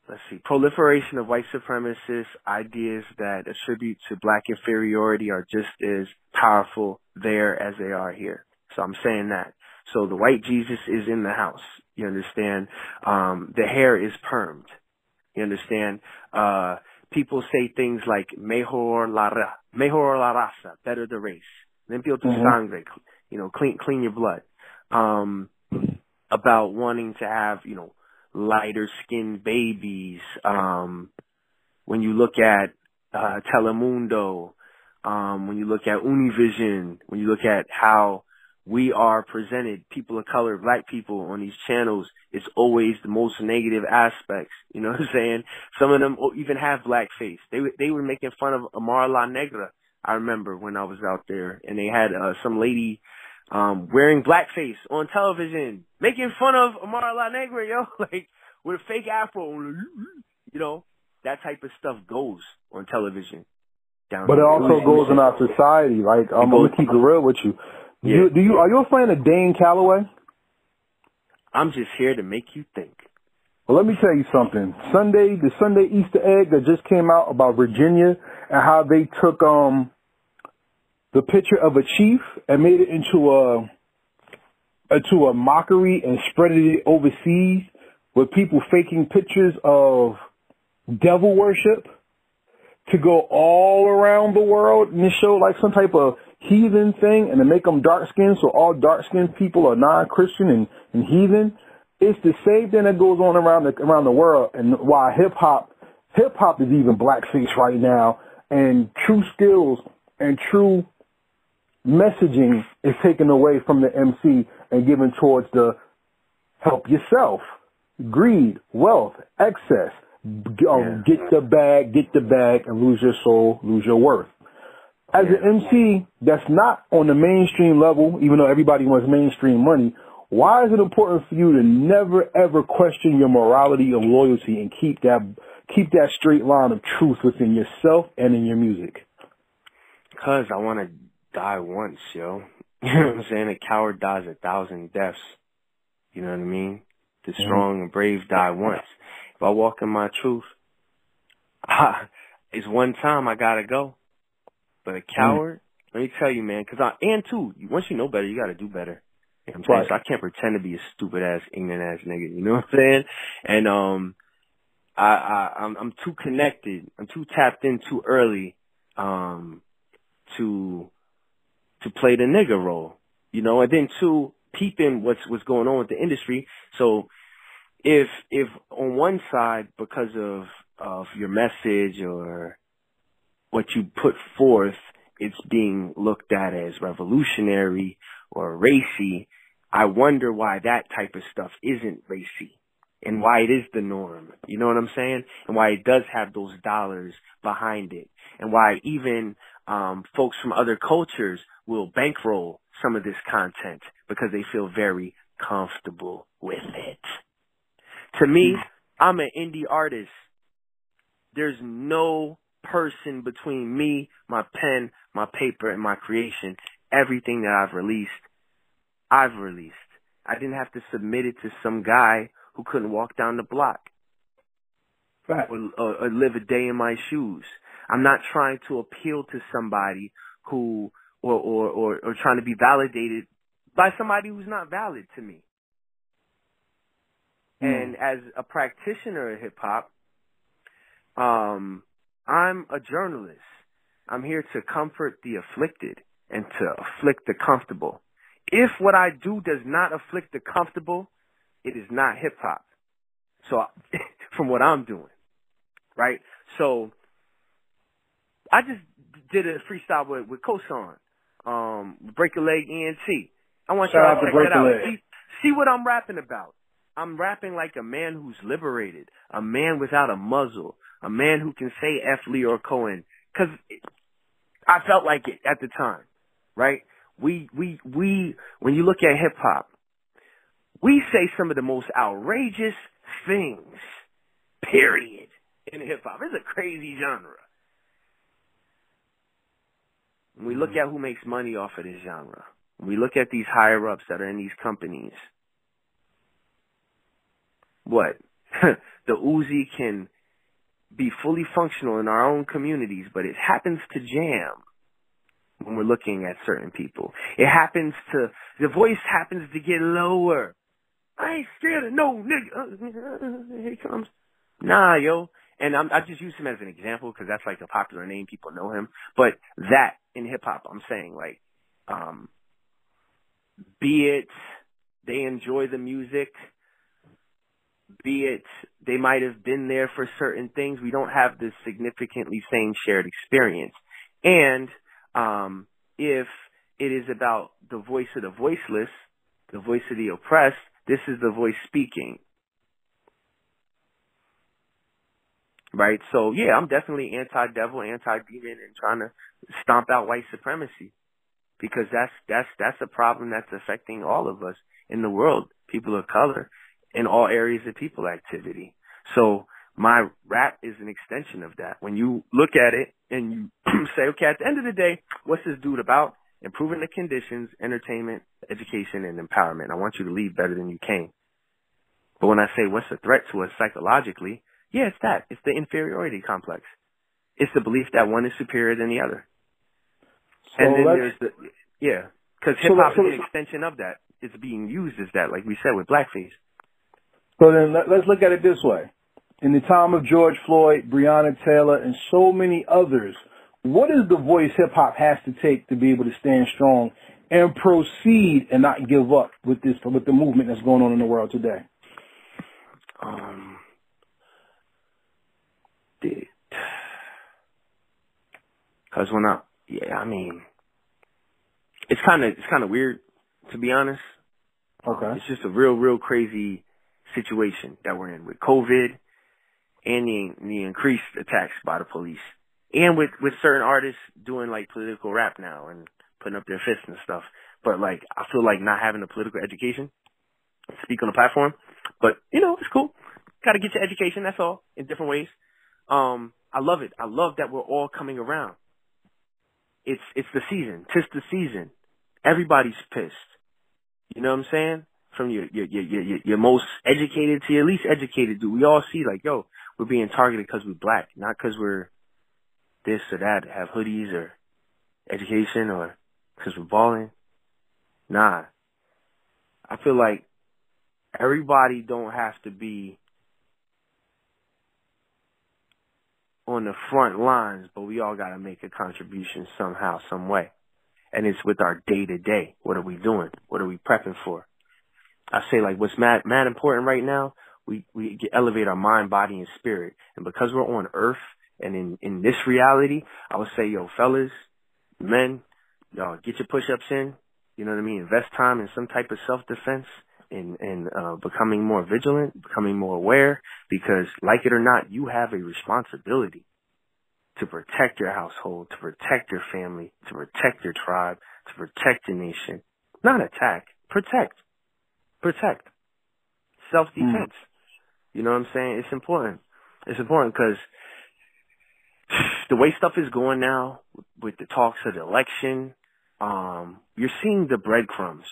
let's see, proliferation of white supremacist ideas that attribute to black inferiority are just as powerful there as they are here. So I'm saying that. So the white Jesus is in the house. You understand? Um, the hair is permed. You understand? Uh, people say things like mejor la, ra mejor la raza, better the race. Limpio tu sangre, you know, clean, clean your blood. Um, about wanting to have, you know, lighter skinned babies. Um, when you look at, uh, Telemundo, um, when you look at Univision, when you look at how we are presented, people of color, black people on these channels, it's always the most negative aspects. You know what I'm saying? Some of them even have blackface. They, they were making fun of Amara La Negra. I remember when I was out there and they had, uh, some lady, um, wearing blackface on television, making fun of Amara La Negra, yo, like with a fake afro, you know, that type of stuff goes on television. Down but it also goes in our society. Like, I'm going to keep it real with you. Yeah. You, do you are you a fan of Dane Calloway? I'm just here to make you think. Well, let me tell you something. Sunday, the Sunday Easter egg that just came out about Virginia and how they took um the picture of a chief and made it into a into a mockery and spread it overseas with people faking pictures of devil worship to go all around the world and to show like some type of heathen thing and to make them dark-skinned, so all dark-skinned people are non-Christian and, and heathen. It's the same thing that goes on around the, around the world, and why hip-hop hip-hop is even blackface right now, and true skills and true messaging is taken away from the M C and given towards the help yourself, greed, wealth, excess, um, get the bag, get the bag, and lose your soul, lose your worth. As an M C that's not on the mainstream level, even though everybody wants mainstream money, why is it important for you to never, ever question your morality or loyalty and keep that keep that straight line of truth within yourself and in your music? Because I want to die once, yo. You know what I'm saying? A coward dies a thousand deaths. You know what I mean? The strong and brave die once. If I walk in my truth, I, it's one time I got to go. But a coward, mm. let me tell you, man, because I, and too, once you know better, you got to do better. You know what I'm saying? So I can't pretend to be a stupid-ass, ignorant-ass nigga, you know what I'm saying? And um, I, I, I'm, I'm too connected. I'm too tapped in too early um, to to play the nigga role, you know? And then, too, peeping what's, what's going on with the industry. So if, if on one side, because of, of your message or what you put forth, it's being looked at as revolutionary or racy. I wonder why that type of stuff isn't racy and why it is the norm. You know what I'm saying? And why it does have those dollars behind it, and why even um, folks from other cultures will bankroll some of this content because they feel very comfortable with it. To me, I'm an indie artist. There's no person between me, my pen, my paper, and my creation. Everything that I've released, I've released. I didn't have to submit it to some guy who couldn't walk down the block right. or, or, or live a day in my shoes. I'm not trying to appeal to somebody who, or, or, or, or trying to be validated by somebody who's not valid to me. Mm. And as a practitioner of hip hop, um, I'm a journalist. I'm here to comfort the afflicted and to afflict the comfortable. If what I do does not afflict the comfortable, it is not hip-hop. So from what I'm doing, right? So I just did a freestyle with, with Cosign, um, Break a Leg E N T. I want y'all to check that out. See, see what I'm rapping about. I'm rapping like a man who's liberated, a man without a muzzle, a man who can say F. Lee or Cohen, because I felt like it at the time, right? We, we, we, when you look at hip hop, we say some of the most outrageous things, period, in hip hop. It's a crazy genre. When we look at who makes money off of this genre, when we look at these higher ups that are in these companies, what? The Uzi can be fully functional in our own communities, but it happens to jam when we're looking at certain people. It happens to, the voice happens to get lower. I ain't scared of no nigga. Here he comes. Nah, yo. And I'm, I just use him as an example because that's like a popular name. People know him. But that in hip-hop, I'm saying, like, um, be it they enjoy the music, be it they might have been there for certain things. We don't have this significantly same shared experience. And um, if it is about the voice of the voiceless, the voice of the oppressed, this is the voice speaking. Right? So, yeah, I'm definitely anti-devil, anti-demon, and trying to stomp out white supremacy, because that's, that's, that's a problem that's affecting all of us in the world, people of color, in all areas of people activity. So my rap is an extension of that. When you look at it and you say, okay, at the end of the day, what's this dude about? Improving the conditions, entertainment, education, and empowerment. I want you to leave better than you came. But when I say what's the threat to us psychologically, yeah, it's that. It's the inferiority complex. It's the belief that one is superior than the other. So and then there's the, yeah, because hip-hop so is an extension of that. It's being used as that, like we said, with blackface. So then let, let's look at it this way. In the time of George Floyd, Breonna Taylor, and so many others, what is the voice hip-hop has to take to be able to stand strong and proceed and not give up with this, with the movement that's going on in the world today? Um, because when I, yeah, I mean, it's kind of, it's kind of weird, to be honest. Okay. It's just a real, real crazy situation that we're in with COVID and the, the increased attacks by the police. And with, with certain artists doing, like, political rap now and putting up their fists and stuff. But, like, I feel like not having a political education, speak on the platform. But, you know, it's cool. Got to get your education, that's all, in different ways. Um, I love it. I love that we're all coming around. It's it's the season. 'Tis the season. Everybody's pissed. You know what I'm saying? From your your your your, your most educated to your least educated dude. We all see, like, yo, we're being targeted because we're black, not because we're this or that, have hoodies or education or because we're balling. Nah. I feel like everybody don't have to be on the front lines, but we all got to make a contribution somehow, some way. And it's with our day-to-day. What are we doing? What are we prepping for? I say, like, what's mad, mad important right now, we, we elevate our mind, body, and spirit. And because we're on earth, and in, in this reality, I would say, yo, fellas, men, y'all get your push-ups in. You know what I mean? Invest time in some type of self-defense and, and uh, becoming more vigilant, becoming more aware, because like it or not, you have a responsibility to protect your household, to protect your family, to protect your tribe, to protect your nation. Not attack. Protect. Protect. Self-defense. Mm. You know what I'm saying? It's important. It's important because the way stuff is going now with the talks of the election, um, you're seeing the breadcrumbs.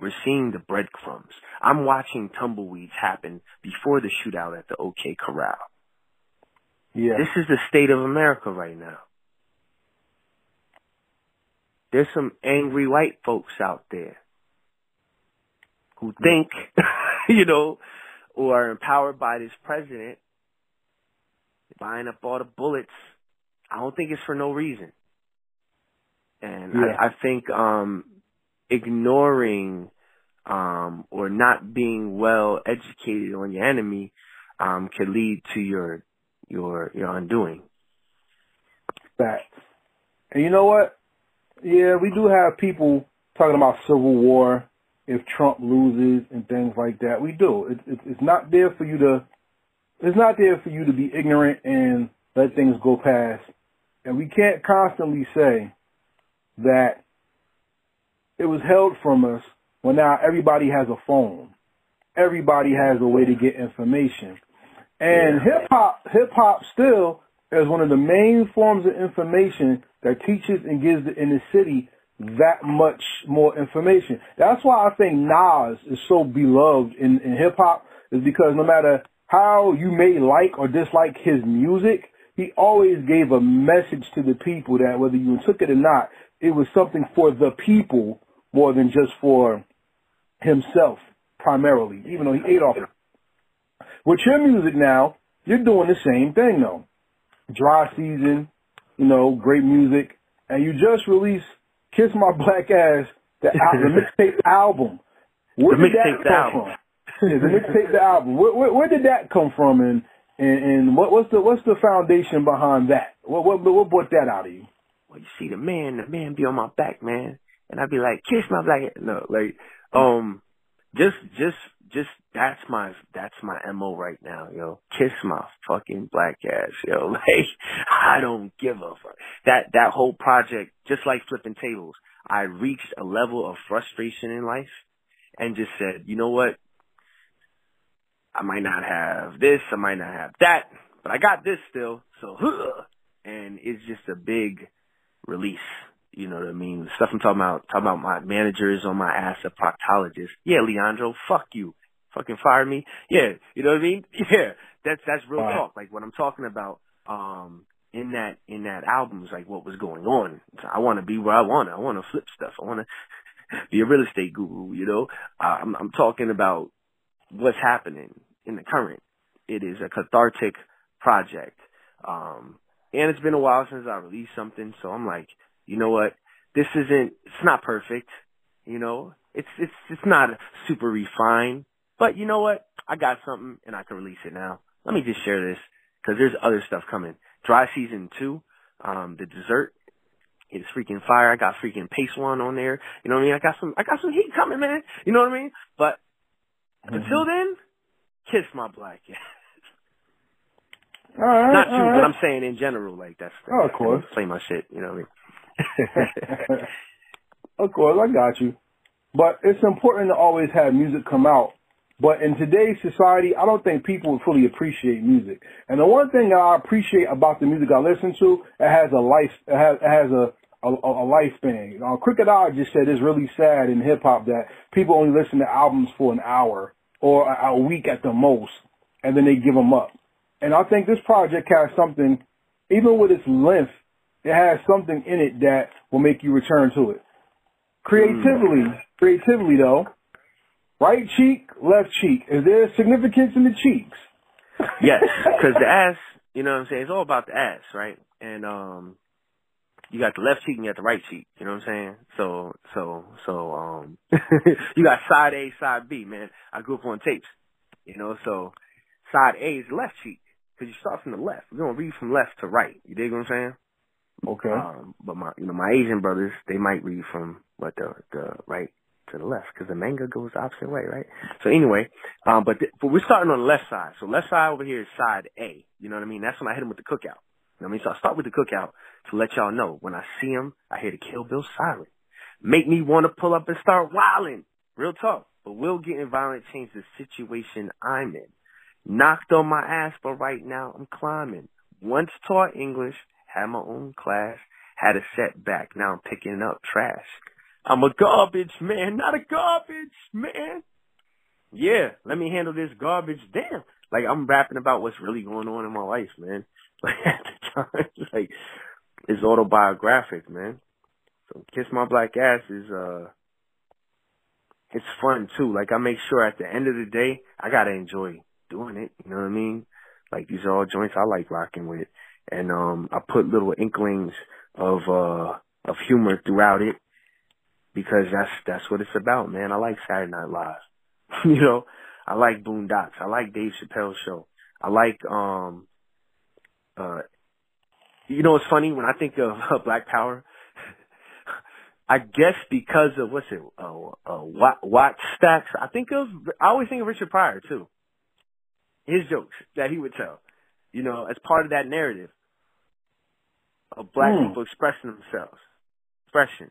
We're seeing the breadcrumbs. I'm watching tumbleweeds happen before the shootout at the OK Corral. Yeah. This is the state of America right now. There's some angry white folks out there who think, you know, or are empowered by this president, buying up all the bullets. I don't think it's for no reason. And yeah. I, I think um, ignoring um, or not being well educated on your enemy um, can lead to your your your undoing. That. And you know what? Yeah, we do have people talking about civil war if Trump loses and things like that. We do. It, it, it's not there for you to It's not there for you to be ignorant and let things go past. And we can't constantly say that it was held from us when now everybody has a phone. Everybody has a way to get information. And hip hop, hip hop still is one of the main forms of information that teaches and gives the inner city that much more information. That's why I think Nas is so beloved in, in hip hop. is because no matter how you may like or dislike his music, he always gave a message to the people that whether you took it or not, it was something for the people more than just for himself primarily, even though he ate off it. With your music now, you're doing the same thing, though. Dry Season, you know, great music. And you just released Kiss My Black Ass, the, the mixtape album. Where the did that come album. From? Yeah, the mixtape, the album. Where, where, where did that come from, and and, and what, what's the what's the foundation behind that? What what what brought that out of you? Well, you see, the man, the man be on my back, man, and I'd be like, kiss my black ass. No, like, um, just just just that's my that's my M O right now, yo. Kiss my fucking black ass, yo. Like, I don't give a fuck. That that whole project, just like flipping tables, I reached a level of frustration in life, and just said, you know what? I might not have this, I might not have that, but I got this still, so, huh. And it's just a big release, you know what I mean? The stuff I'm talking about, talking about my managers on my ass, a proctologist. Yeah, Leandro, fuck you. Fucking fire me. Yeah, you know what I mean? Yeah, that's, that's real wow. talk. Like, what I'm talking about, um, in that, in that album is like what was going on. I want to be where I want to. I want to flip stuff. I want to be a real estate guru, you know? Uh, I'm, I'm talking about what's happening in the current. It is a cathartic project. Um, and it's been a while since I released something. So I'm like, you know what? This isn't, it's not perfect. You know, it's, it's, it's not super refined, but you know what? I got something and I can release it now. Let me just share this because there's other stuff coming. Dry Season two, um, The Dessert is freaking fire. I got freaking Pace One on there. You know what I mean? I got some, I got some heat coming, man. You know what I mean? But, Mm-hmm. until then, kiss my black ass. All right, not you, all right. But I'm saying in general, like that's. Oh, of course. Play my shit, you know what I mean? Of course, I got you. But it's important to always have music come out. But in today's society, I don't think people would fully appreciate music. And the one thing I appreciate about the music I listen to, it has a life, it has, it has a. A, a, a lifespan. Uh, Crocodile just said it's really sad in hip hop that people only listen to albums for an hour or a, a week at the most, and then they give them up. And I think this project has something, even with its length, it has something in it that will make you return to it. Creatively, mm. creatively though, right cheek, left cheek. Is there significance in the cheeks? Yes, because the ass, you know what I'm saying? It's all about the ass, right? And, um, you got the left cheek and you got the right cheek. You know what I'm saying? So, so, so, um, you got side A, side B, man. I grew up on tapes, you know, so side A is left cheek because you start from the left. You're going to read from left to right. You dig what I'm saying? Okay. Um, but my, you know, my Asian brothers, they might read from what the, the right to the left because the manga goes the opposite way, right? So anyway, um, but, th- but we're starting on the left side. So left side over here is side A. You know what I mean? That's when I hit them with the cookout. I mean, so I start with the cookout to let y'all know. When I see him, I hear the Kill Bill siren. Make me want to pull up and start wilding. Real talk. But will getting violent change the situation I'm in? Knocked on my ass, but right now I'm climbing. Once taught English, had my own class, had a setback. Now I'm picking up trash. I'm a garbage man, not a garbage man. Yeah, let me handle this garbage. Damn. Like, I'm rapping about what's really going on in my life, man. Like, at the time, it's like, it's autobiographic, man. So, Kiss My Black Ass is, uh, it's fun, too. Like, I make sure at the end of the day, I gotta enjoy doing it, you know what I mean? Like, these are all joints I like rocking with. And, um, I put little inklings of, uh, of humor throughout it because that's, that's what it's about, man. I like Saturday Night Live, you know? I like Boondocks. I like Dave Chappelle's show. I like, um, uh, you know, it's funny when I think of uh, Black Power. I guess because of what's it, uh, uh, Watt, Watt Stacks. I think of, I always think of Richard Pryor too. His jokes that he would tell, you know, as part of that narrative of black mm. people expressing themselves. Expression.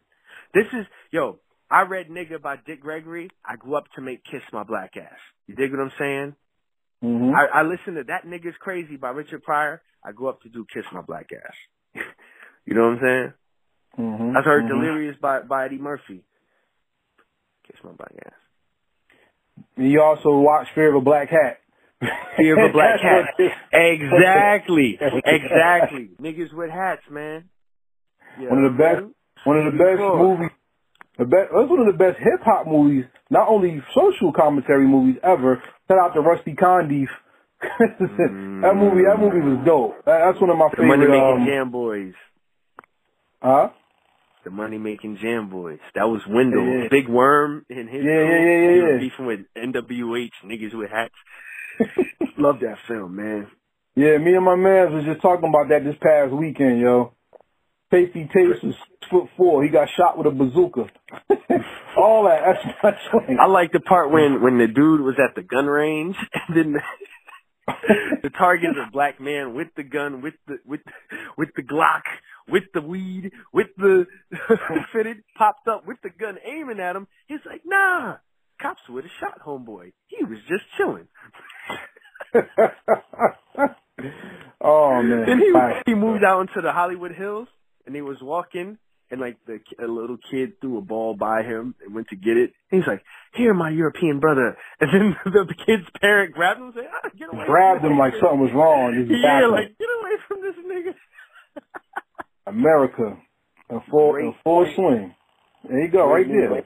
This is, yo. I read Nigga by Dick Gregory. I grew up to make Kiss My Black Ass. You dig what I'm saying? Mm-hmm. I, I listened to That Nigga's Crazy by Richard Pryor. I grew up to do Kiss My Black Ass. You know what I'm saying? Mm-hmm. I've heard mm-hmm. Delirious by, by Eddie Murphy. Kiss My Black Ass. And you also watch Fear of a Black Hat. Fear of a Black Hat. Exactly. Exactly. Niggas with hats, man. Yeah. One of the best, one of the best movies. The best, that's one of the best hip hop movies, not only social commentary movies ever. Shout out to Rusty Condiff. That movie, that movie was dope. That's one of my the favorite. The Money Making um, Jam Boys. Huh? The Money Making Jam Boys. That was Wendell, yeah, yeah. Big Worm, and his. Yeah, yeah, yeah, yeah. He was beefing with N W H, niggas with hats. Love that film, man. Yeah, me and my mans was just talking about that this past weekend, yo. Pasty Tapes was six foot four. He got shot with a bazooka. All that. That's my choice. I like the part when, when the dude was at the gun range, and then the, the target is a black man with the gun, with the with with the Glock, with the weed, with the fitted, popped up with the gun aiming at him. He's like, nah, cops would have shot homeboy. He was just chilling. Oh man. Then he Bye. he moved out into the Hollywood Hills. And he was walking, and, like, the, a little kid threw a ball by him and went to get it. He's like, here, my European brother. And then the, the kid's parent grabbed him and said, ah, get away. Grabbed him like something was wrong. Yeah, like, get away from this nigga. America in full, in full swing. There you go, Great right movement.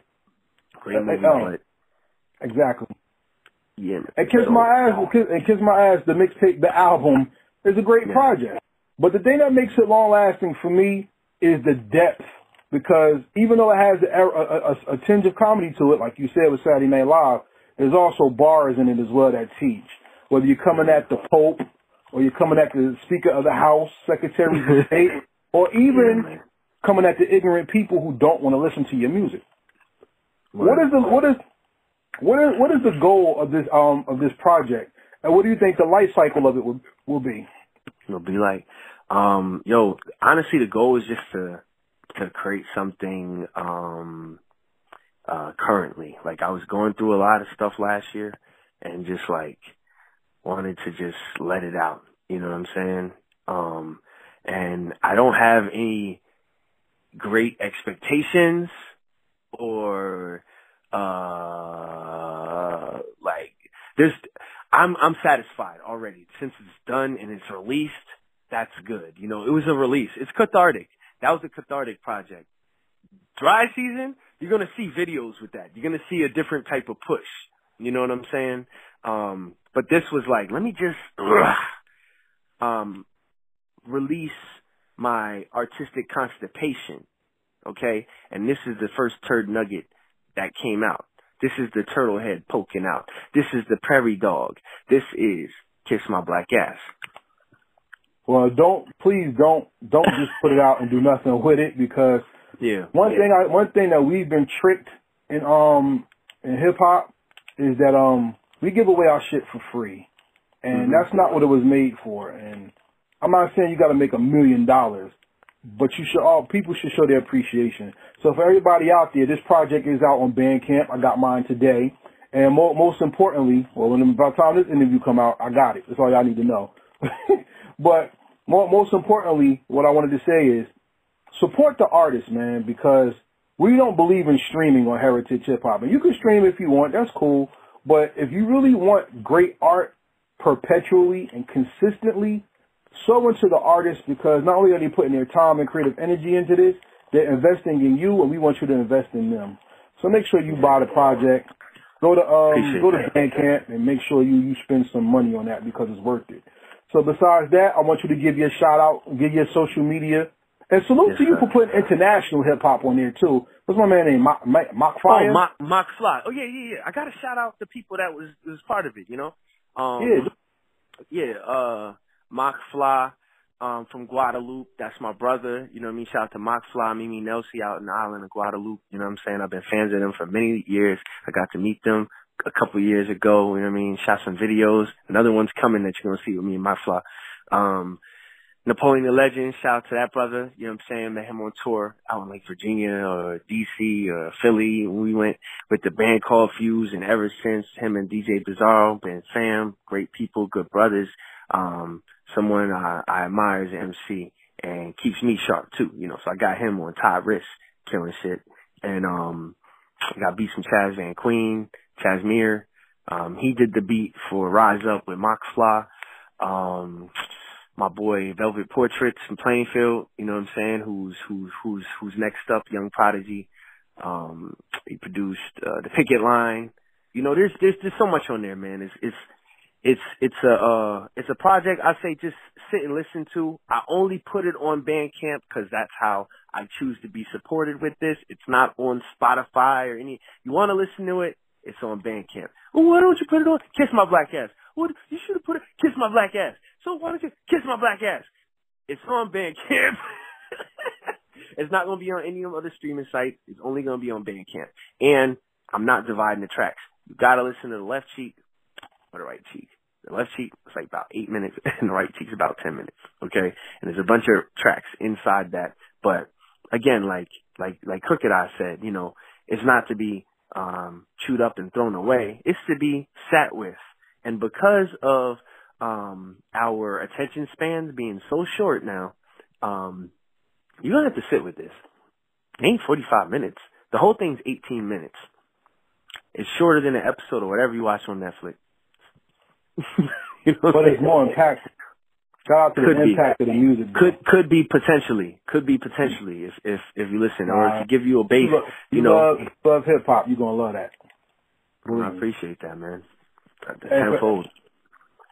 there. Great movie. Um, exactly. Yeah. And Kiss My Ass, and Kiss My Ass, the mixtape, the album, is a great yeah. project. But the thing that makes it long-lasting for me is the depth, because even though it has a, a, a tinge of comedy to it, like you said with Saturday Night Live, there's also bars in it as well that teach. Whether you're coming at the Pope, or you're coming at the Speaker of the House, Secretary of State, or even coming at the ignorant people who don't want to listen to your music. Right. What is the what is what is what is the goal of this um of this project, and what do you think the life cycle of it will will be? It'll be like, um, yo, honestly, the goal is just to to create something um, uh, currently. Like, I was going through a lot of stuff last year and just, like, wanted to just let it out. You know what I'm saying? Um, and I don't have any great expectations or, uh, like, there's... I'm I'm satisfied already. Since it's done and it's released, that's good. You know, it was a release. It's cathartic. That was a cathartic project. Dry season, you're gonna see videos with that. You're gonna see a different type of push. You know what I'm saying? Um, but this was like, let me just ugh, um release my artistic constipation, okay? And this is the first turd nugget that came out. This is the turtle head poking out. This is the prairie dog. This is Kiss My Black Ass. Well, don't please don't don't just put it out and do nothing with it, because yeah, one yeah. thing I, one thing that we've been tricked in um in hip hop is that um we give away our shit for free, and mm-hmm. that's not what it was made for. And I'm not saying you got to make a million dollars. But you should all, people should show their appreciation. So for everybody out there, this project is out on Bandcamp. I got mine today. And mo most importantly, well, when, by the time this interview come out, I got it. That's all y'all need to know. But mo most importantly, what I wanted to say is support the artists, man, because we don't believe in streaming on Heritage Hip Hop. And you can stream if you want. That's cool. But if you really want great art perpetually and consistently, so into the artists, because not only are they putting their time and creative energy into this, they're investing in you, and we want you to invest in them. So make sure you buy the project. Go to um, go to Bandcamp and make sure you, you spend some money on that, because it's worth it. So besides that, I want you to give your shout out, give your social media, and salute yes, to you sir. for putting international hip hop on there too. What's my man named Mock Mock Fly? Oh, Mock Mock Fly. Oh yeah, yeah, yeah. I gotta shout out the people that was was part of it. You know. Um, yeah. Yeah. Uh. Mock Fly um, from Guadeloupe. That's my brother. You know what I mean? Shout out to Mock Fly, Mimi Nelsie out in the island of Guadeloupe. You know what I'm saying? I've been fans of them for many years. I got to meet them a couple years ago. You know what I mean? Shot some videos. Another one's coming that you're going to see with me and Mock Fly. Um, Napoleon the Legend. Shout out to that brother. You know what I'm saying? Met him on tour out in like Virginia or D C or Philly. We went with the band called Fuse, and ever since, him and D J Bizarro, Ben Sam, great people, good brothers. Um, someone I, I admire as an M C and keeps me sharp too, you know, so I got him on Ty Riss killing shit. And, um, I got beat some Chaz Van Queen, Chazmir, Um, he did the beat for Rise Up with Mox Fly. Um, my boy Velvet Portraits from Plainfield, you know what I'm saying, who's who's who's who's next up, Young Prodigy. Um, he produced uh, The Picket Line. You know, there's there's there's so much on there, man. It's it's it's it's a uh, it's a project I say just sit and listen to. I only put it on Bandcamp because that's how I choose to be supported with this. It's not on Spotify or any. You want to listen to it? It's on Bandcamp. Well, why don't you put it on Kiss My Black Ass? Well, you should have put it Kiss My Black Ass. So why don't you Kiss My Black Ass? It's on Bandcamp. It's not going to be on any other streaming site. It's only going to be on Bandcamp. And I'm not dividing the tracks. You got to listen to the left cheek or the right cheek. The left cheek is like about eight minutes, and the right cheek's about ten minutes. Okay, and there's a bunch of tracks inside that. But again, like like like Crooked Eye said, you know, it's not to be um, chewed up and thrown away. It's to be sat with. And because of um, our attention spans being so short now, um, you're going to have to sit with this. It ain't forty-five minutes. The whole thing's eighteen minutes. It's shorter than an episode or whatever you watch on Netflix. You know what but I'm it's saying? More impactful. Shout out to could the be. impact of the music. Could man. could be potentially. Could be potentially if if, if you listen. All or right. to give you a base. You, lo- you, you know, love, love hip-hop. You're going to love that. Well, I appreciate that, man. Tenfold.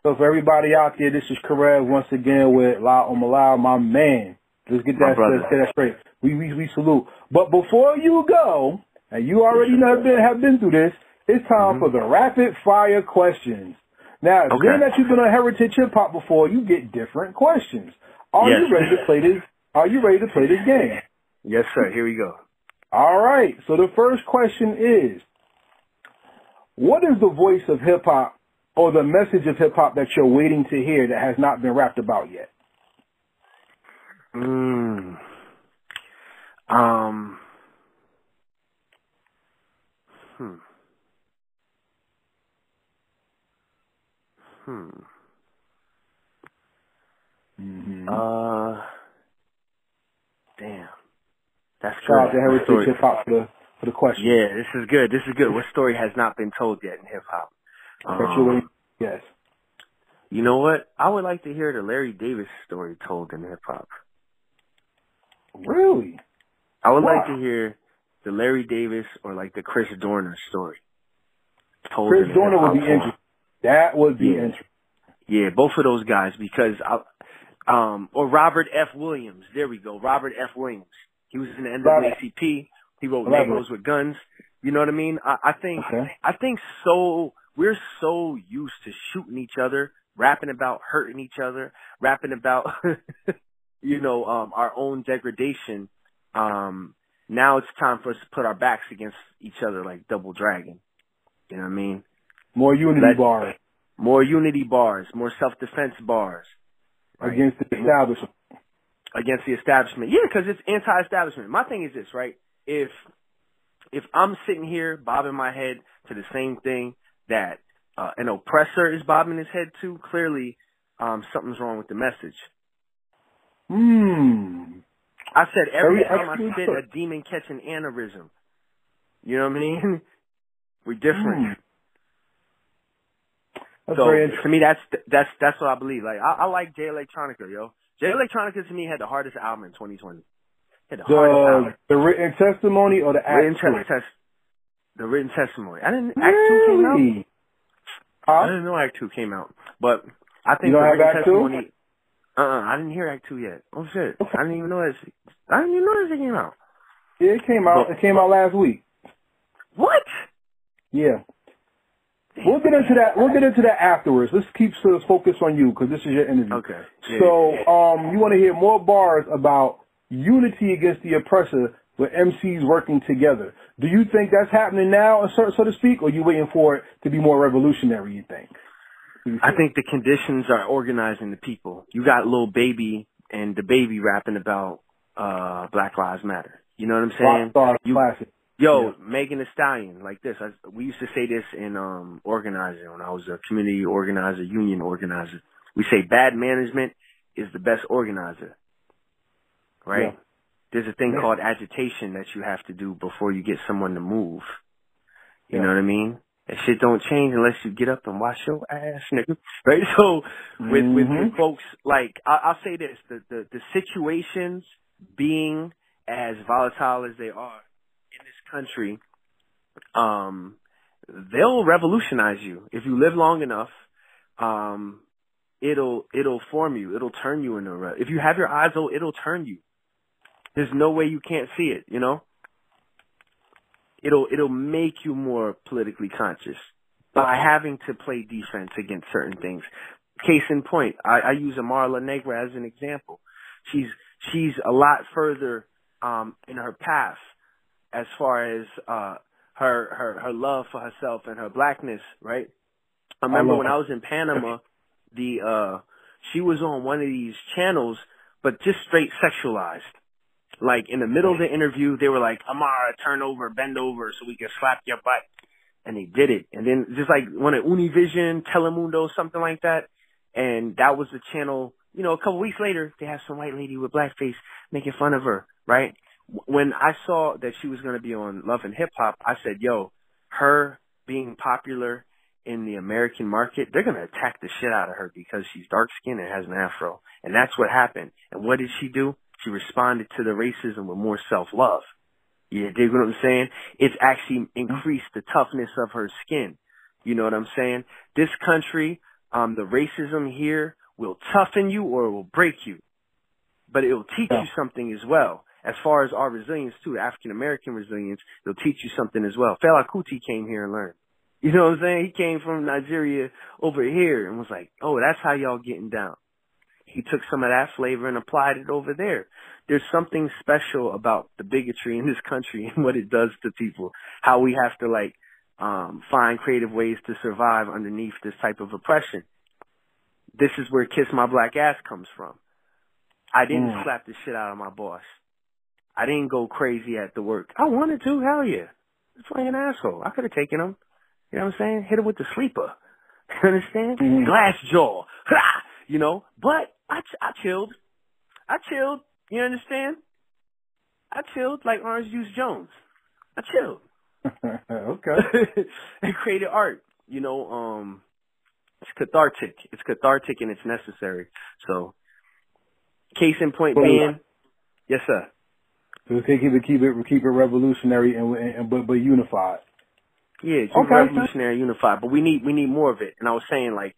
So for everybody out there, this is Karev once again with Lyle Omolayo, my man. Let's get that, let's get that straight. We, we we salute. But before you go, and you already know have been have been through this, it's time mm-hmm. for the rapid fire questions. Now, okay. Being that you've been on Heritage Hip Hop before, you get different questions. Are yes. you ready to play this? Are you ready to play this game? Yes, sir. Here we go. All right. So the first question is, what is the voice of hip hop or the message of hip hop that you're waiting to hear that has not been rapped about yet? Mm. Um. Hmm. Hmm. Mm-hmm. Uh. Damn. That's crazy. Heritage Hip Hop for the for the question. Yeah, this is good. This is good. What story has not been told yet in hip hop? Um, yes. You know what? I would like to hear the Larry Davis story told in hip hop. Really? I would wow. like to hear the Larry Davis or like the Chris Dorner story. Told Chris in Dorner would be form. interesting. That would be yeah. interesting. Yeah, both of those guys because, I, um, or Robert F. Williams. There we go. Robert F. Williams. He was in the N double A C P. He wrote Negros with Guns. You know what I mean? I, I think, okay. I think so. We're so used to shooting each other, rapping about hurting each other, rapping about, you know, um, our own degradation. Um, now it's time for us to put our backs against each other like Double Dragon. You know what I mean? More unity Let, bars. More unity bars, more self-defense bars. Right? Against the establishment. Against the establishment. Yeah, because it's anti-establishment. My thing is this, right? If if I'm sitting here bobbing my head to the same thing that uh, an oppressor is bobbing his head to, clearly um, something's wrong with the message. Hmm. I said every time I spit, a demon catch an aneurysm. You know what I mean? We're different. Mm. So to me, that's that's that's what I believe. Like I, I like Jay Electronica, yo. Jay Electronica to me had the hardest album in twenty twenty. Had the, the hardest album. The Written Testimony or the actual? The Written Testimony. I didn't. Really? Act two came out. Huh? I didn't know Act two came out, but I think you don't the Written Testimony. Uh, uh-uh, I didn't hear Act two yet. Oh shit! Okay. I didn't even know this. I didn't even know this came out. Yeah, it came out. But, it came out last week. What? Yeah. Damn. We'll get into that. We'll get into that afterwards. Let's keep sort of focus on you because this is your interview. Okay. Yeah. So, um, you want to hear more bars about unity against the oppressor. With M Cs working together. Do you think that's happening now, so, so to speak, or are you waiting for it to be more revolutionary, you think? You think? I think the conditions are organizing the people. You got Lil Baby and the Baby rapping about uh, Black Lives Matter. You know what I'm saying? Black you, classic. Yo, yeah. Megan Thee Stallion, like this. I, we used to say this in um, organizing when I was a community organizer, union organizer. We say bad management is the best organizer, right? Yeah. There's a thing yeah. called agitation that you have to do before you get someone to move. You yeah. know what I mean? That shit don't change unless you get up and wash your ass, nigga. Right? So with mm-hmm. with, with folks, like, I, I'll say this, the, the, the situations being as volatile as they are in this country, um, they'll revolutionize you. If you live long enough, um, it'll, it'll form you. It'll turn you into a re- If you have your eyes open, it'll turn you. There's no way you can't see it, you know? It'll it'll make you more politically conscious by having to play defense against certain things. Case in point, I, I use Amara La Negra as an example. She's she's a lot further um, in her path as far as uh, her her her love for herself and her blackness. Right? I remember I when her. I was in Panama, the uh, she was on one of these channels, but just straight sexualized. Like, in the middle of the interview, they were like, Amara, turn over, bend over so we can slap your butt. And they did it. And then just like one at Univision, Telemundo, something like that. And that was the channel, you know, a couple weeks later, they have some white lady with blackface making fun of her, right? When I saw that she was going to be on Love and Hip Hop, I said, yo, her being popular in the American market, they're going to attack the shit out of her because she's dark-skinned and has an afro. And that's what happened. And what did she do? She responded to the racism with more self-love. You dig what I'm saying? It's actually increased the toughness of her skin. You know what I'm saying? This country, um, the racism here will toughen you or it will break you. But it will teach yeah. you something as well. As far as our resilience, too, African-American resilience, it'll teach you something as well. Fela Kuti came here and learned. You know what I'm saying? He came from Nigeria over here and was like, oh, that's how y'all getting down. He took some of that flavor and applied it over there. There's something special about the bigotry in this country and what it does to people, how we have to, like, um, find creative ways to survive underneath this type of oppression. This is where Kiss My Black Ass comes from. I didn't mm. slap the shit out of my boss. I didn't go crazy at the work. I wanted to, hell yeah. It's like an asshole. I could have taken him. You know what I'm saying? Hit him with the sleeper. You understand? Mm. Glass jaw. Ha! You know, but I, I chilled. I chilled. You understand? I chilled like Orange Juice Jones. I chilled. Okay. And created art. You know, um, it's cathartic. It's cathartic and it's necessary. So, case in point but, being, yes, sir. So keep it, keep it, keep it revolutionary and, and but but unified. Yeah, keep okay. revolutionary, unified. But we need we need more of it. And I was saying, like,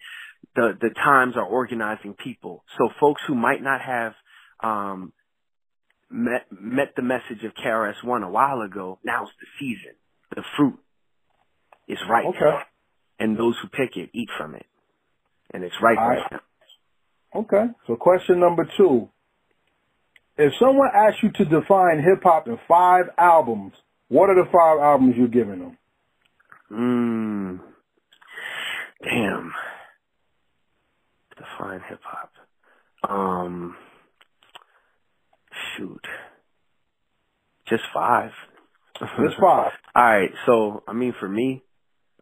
The, the times are organizing people. So folks who might not have um, met, met the message of K R S One a while ago, now's the season. The fruit is ripe. Okay. And those who pick it eat from it. And it's ripe right. right now. Okay. So question number two. If someone asks you to define hip-hop in five albums, what are the five albums you're giving them? Mm. Damn. Define hip hop. Um, shoot, just five. Just five. All right. So, I mean, for me,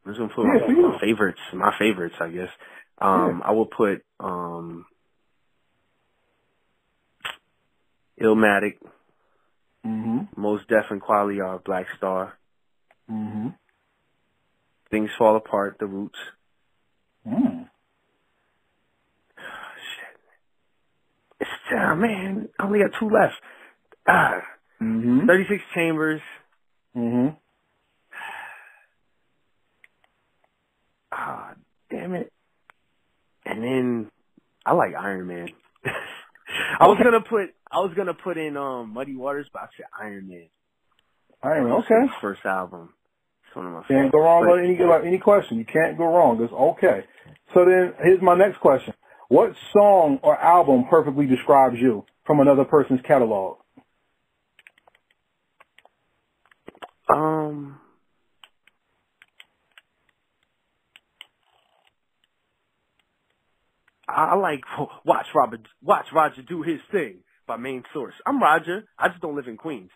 I'm just gonna put yeah, my, my favorites. My favorites, I guess. Um, yeah. I will put um, Illmatic, mm-hmm. Most Def and Quali are Black Star. Mm-hmm. Things Fall Apart. The Roots. Mm. It's uh, man, I only got two left. Ah, mm-hmm. thirty-six Chambers. Mm-hmm. Ah, damn it. And then I like Iron Man. I was gonna put I was gonna put in um Muddy Waters, but I said Iron Man. Iron Man, okay. His first album. It's one of my favorites. Can't go wrong with any like, any question. You can't go wrong. It's okay. So then here's my next question. What song or album perfectly describes you from another person's catalog? Um, I like watch Robert, watch Roger do his thing by Main Source. I'm Roger. I just don't live in Queens,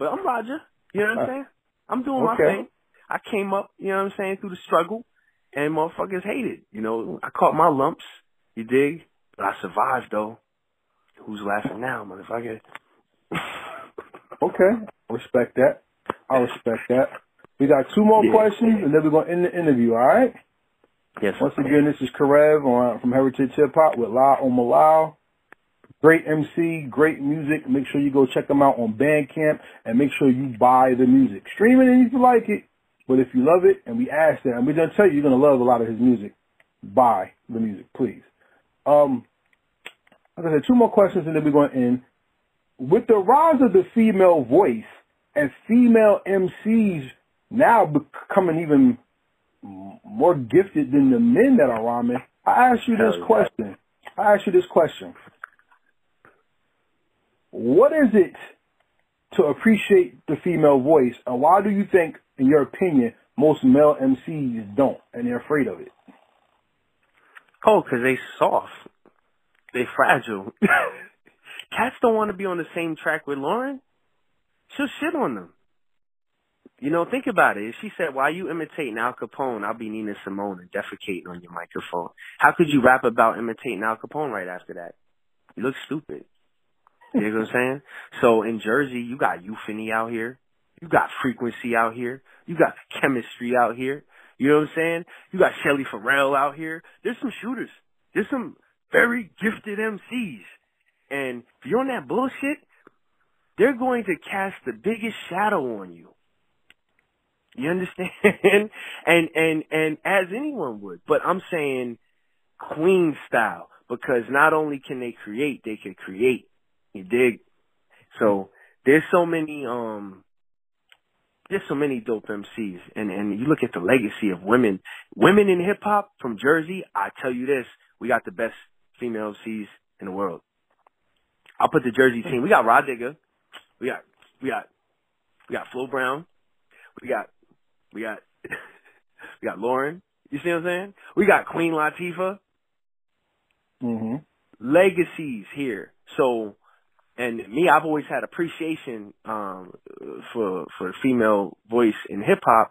but I'm Roger. You know what I'm saying? I'm doing okay. my thing. I came up, you know what I'm saying, through the struggle, and motherfuckers hated. You know, I caught my lumps. You dig? But I survived, though. Who's laughing now, motherfucker? Okay. I respect that. I respect that. We got two more yeah. questions, and then we're going to end the interview, all right? Yes. Once again, this is Karev on, from Heritage Hip Hop with Lyle Omolayo. Great M C, great music. Make sure you go check them out on Bandcamp, and make sure you buy the music. Stream it if you like it, but if you love it, and we ask that, and we're going to tell you, you're going to love a lot of his music. Buy the music, please. Um, like I said, two more questions, and then we're going to end. With the rise of the female voice and female M Cs now becoming even more gifted than the men that are rhyming, I ask you this question. I ask you this question. What is it to appreciate the female voice, and why do you think, in your opinion, most male M Cs don't, and they're afraid of it? Oh, because they soft. They fragile. Cats don't want to be on the same track with Lauryn. She'll shit on them. You know, think about it. If she said, why are you imitating Al Capone? I'll be Nina Simone and defecating on your microphone. How could you rap about imitating Al Capone right after that? You look stupid. You know what I'm saying? So in Jersey, you got euphony out here. You got frequency out here. You got chemistry out here. You know what I'm saying? You got Shelly Farrell out here. There's some shooters. There's some very gifted M Cs. And if you're on that bullshit, they're going to cast the biggest shadow on you. You understand? and, and, and as anyone would. But I'm saying queen style, because not only can they create, they can create. You dig? So there's so many, um, there's so many dope M Cs. And, and you look at the legacy of women. Women in hip hop from Jersey, I tell you this, we got the best female M Cs in the world. I'll put the Jersey team. We got Rod Digger. We got, we got, we got Flo Brown. We got, we got, we got Lauryn. You see what I'm saying? We got Queen Latifah. Mm-hmm. Legacies here. So, and me, I've always had appreciation, um, for, for female voice in hip hop.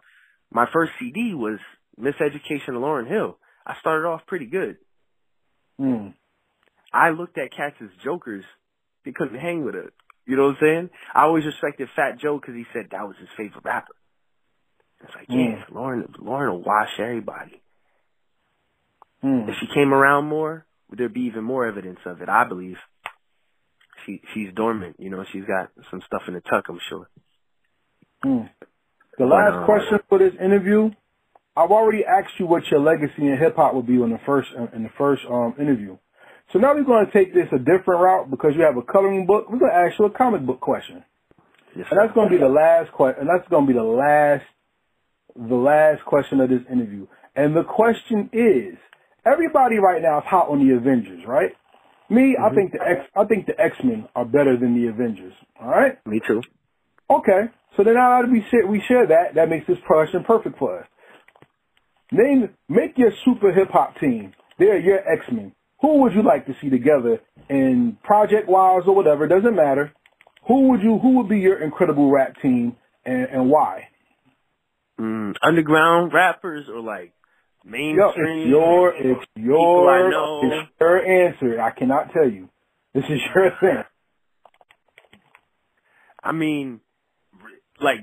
My first C D was Miseducation of Lauryn Hill. I started off pretty good. Mm. I looked at cats as jokers. They couldn't hang with her. You know what I'm saying? I always respected Fat Joe because he said that was his favorite rapper. It's like, mm. yeah, Lauryn, Lauryn will wash everybody. Mm. If she came around more, would there be even more evidence of it? I believe she she's dormant. You know, she's got some stuff in the tuck, I'm sure. Mm. The last um, question for this interview, I've already asked you what your legacy in hip hop would be in the first in the first um, interview. So now we're going to take this a different route because you have a coloring book. We're going to ask you a comic book question, yes, and that's going to be the last question. And that's going to be the last, the last question of this interview. And the question is: everybody right now is hot on the Avengers, right? Me, mm-hmm. I think the X, I think the X-Men are better than the Avengers. All right. Me too. Okay, so then now that we share, we share that, that makes this question perfect for us. Name, make your super hip hop team. They're your X-Men. Who would you like to see together, and project-wise or whatever, doesn't matter. Who would you? Who would be your incredible rap team, and, and why? Mm, underground rappers or like mainstream? Yo, it's your, it's your, it's your answer. I cannot tell you. This is your thing. I mean, like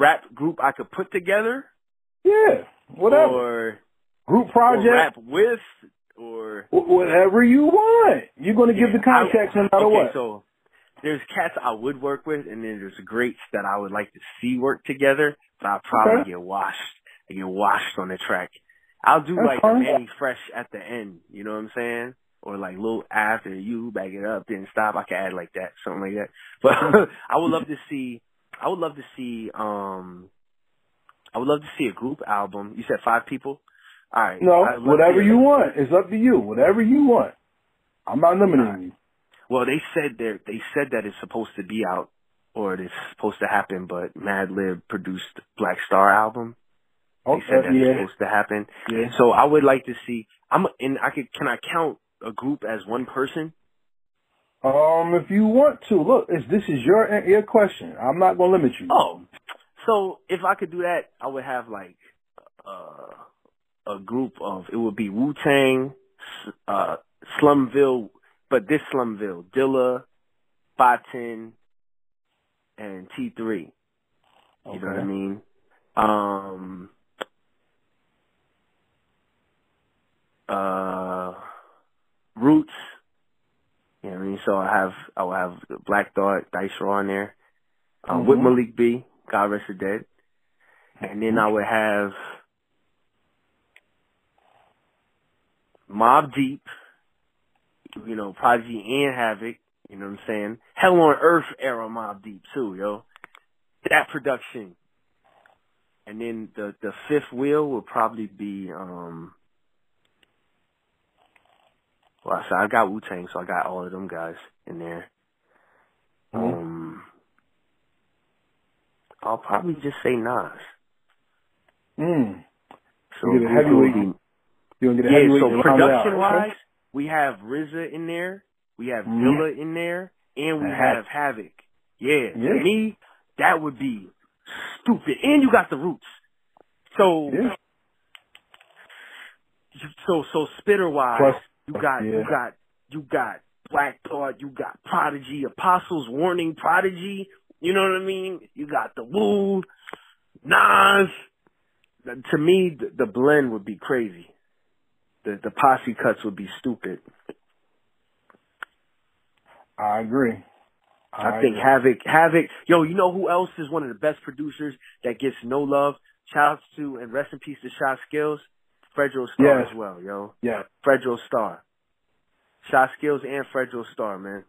rap group I could put together. Yeah, whatever. Or group project. Or rap with. Or whatever you want. You're going to give yeah, the context I, no matter okay, what. So there's cats I would work with, and then there's greats that I would like to see work together, but I'll probably okay. get washed. I get washed on the track. I'll do That's like fun. Manny Fresh at the end, you know what I'm saying? Or like Lil After You, Back It Up, Didn't Stop. I could add like that, something like that. But I would love to see, I would love to see, um, I would love to see a group album. You said five people? All right. No, whatever you want. It's up to you. Whatever you want. I'm not limiting right. you. Well, they said that they said that it's supposed to be out or it's supposed to happen, but Madlib produced Black Star album. Okay, they said that's yeah. supposed to happen. Yeah. So I would like to see. I'm and I could. Can I count a group as one person? Um, if you want to look, it's, this is your your question. I'm not gonna limit you. Oh, so if I could do that, I would have like. Uh, A group of it would be Wu Tang, uh, Slumville, but this Slumville, Dilla, Bottin, and T three. You okay. know what I mean? Um, uh, Roots. You know what I mean? So I have, I will have Black Thought, Dice Raw in there. Um, mm-hmm. With Malik B, God Rest the Dead. And then I would have Mobb Deep, you know, Prodigy and Havoc, you know what I'm saying? Hell on Earth era Mobb Deep too, yo. That production. And then the, the fifth wheel would probably be, um, well, so I got Wu-Tang, so I got all of them guys in there. Mm-hmm. Um, I'll probably just say Nas. Mm. So you heavyweight. You're gonna get a heavyweight. Yeah, so production-wise, okay. we have R Z A in there, we have yeah. Dilla in there, and we have, have Havoc. Yeah, yeah. To me, that would be stupid. And you got the Roots. So, yeah. so, so spitter-wise, Plus, you got, yeah. you got, you got Black Thought, you got Prodigy, Apostles, Warning, Prodigy. You know what I mean? You got the Wu, Nas. To me, the, the blend would be crazy. The, the posse cuts would be stupid. I agree. I, I think agree. Havoc, Havoc. Yo, you know who else is one of the best producers that gets no love? Shout out to, and rest in peace to Shot Skills, Fredro Starr yeah. as well, yo. Yeah. Fredro Starr. Shot Skills and Fredro Starr, man.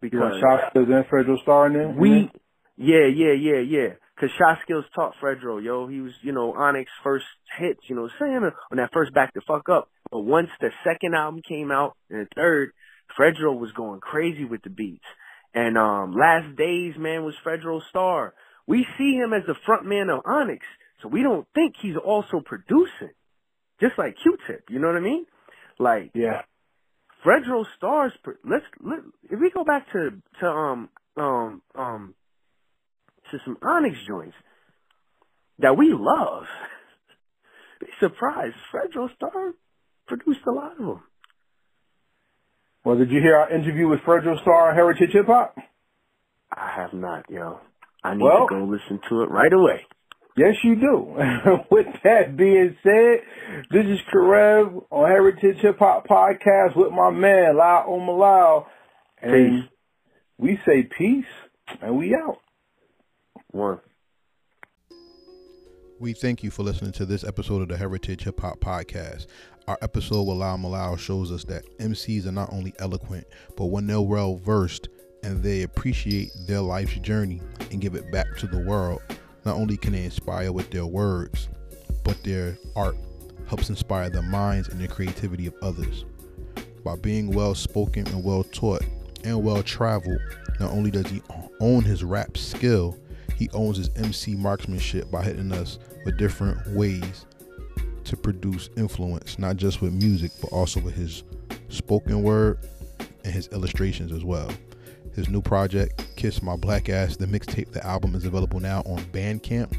Because Shot Skills and Fredro Starr in there? We, yeah, yeah, yeah, yeah. Because Shot Skills taught Fredro, yo. He was, you know, Onyx's first hits, you know, saying on that first Back the Fuck Up. But once the second album came out and the third, Fredro was going crazy with the beats. And um, Last Days, man, was Fredro Starr. We see him as the front man of Onyx, so we don't think he's also producing. Just like Q-Tip, you know what I mean? Like, yeah. Fredro Starr's, let's, let, if we go back to, to, um, um, um, to some Onyx joints that we love, be surprised, Fredro Starr produced a lot of them. Well, did you hear our interview with Fredro Starr on Heritage Hip Hop? I have not, yo. I need well, to go listen to it right away. Yes, you do. With that being said, this is Karev on Heritage Hip Hop Podcast with my man, Lyle Omolayo. And peace. We say peace, and we out. One. We thank you for listening to this episode of the Heritage Hip Hop Podcast. Our episode with Lyle Omolayo shows us that M Cs are not only eloquent, but when they're well-versed and they appreciate their life's journey and give it back to the world, not only can they inspire with their words, but their art helps inspire the minds and the creativity of others. By being well-spoken and well-taught and well-traveled, not only does he own his rap skill, he owns his M C marksmanship by hitting us with different ways to produce influence, not just with music, but also with his spoken word and his illustrations as well. His new project, Kiss My Black Ass, the mixtape, the album, is available now on Bandcamp.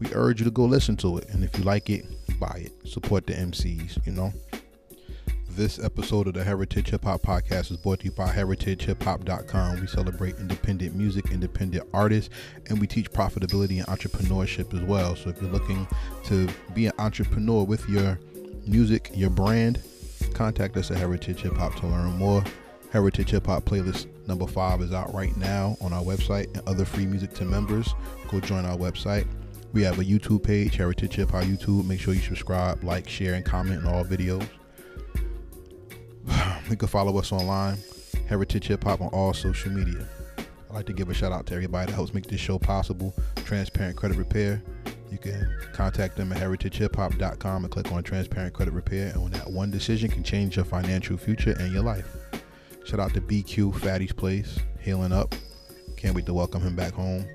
We urge you to go listen to it. And if you like it, buy it. Support the M Cs, you know. This episode of the Heritage Hip Hop Podcast is brought to you by heritage hip hop dot com. We celebrate independent music, independent artists, and we teach profitability and entrepreneurship as well. So if you're looking to be an entrepreneur with your music, your brand, contact us at Heritage Hip Hop to learn more. Heritage Hip Hop playlist number five is out right now on our website, and other free music to members. Go join our website. We have a YouTube page, Heritage Hip Hop YouTube. Make sure you subscribe, like, share, and comment on all videos. You can follow us online, Heritage Hip Hop, on all social media. I'd like to give a shout out to everybody that helps make this show possible. Transparent Credit Repair. You can contact them at heritage hip hop dot com and click on Transparent Credit Repair. And on that one decision can change your financial future and your life. Shout out to B Q, Fatty's Place, healing up. Can't wait to welcome him back home.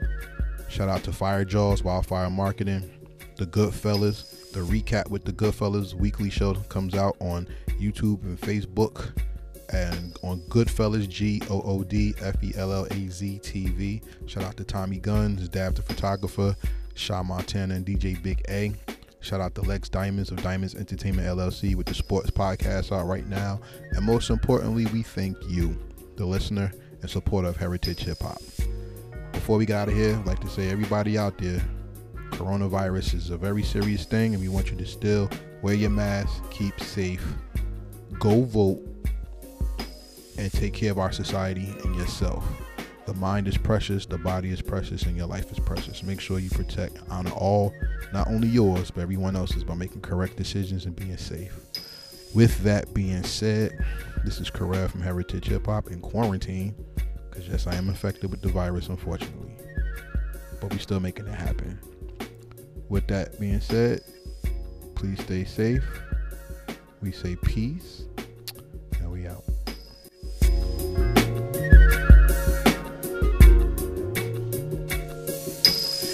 Shout out to Fire Jaws, Wildfire Marketing, The Goodfellas. The recap with The Goodfellas weekly show comes out on YouTube and Facebook, and on Goodfellas, G O O D F E L L A Z T V. Shout out to Tommy Guns, Dab the Photographer, Sha Montana, and D J Big A. Shout out to Lex Diamonds of Diamonds Entertainment L L C with the sports podcast out right now. And most importantly, we thank you, the listener and supporter of Heritage Hip Hop. Before we get out of here, I'd like to say everybody out there, Coronavirus is a very serious thing, and we want you to still wear your mask, keep safe, go vote, and take care of our society and yourself. The mind is precious, the body is precious, and your life is precious. Make sure you protect, honor all, not only yours, but everyone else's by making correct decisions and being safe. With that being said, this is Karel from Heritage Hip Hop in quarantine, because yes, I am infected with the virus, unfortunately, but we're still making it happen. With that being said, please stay safe. We say peace.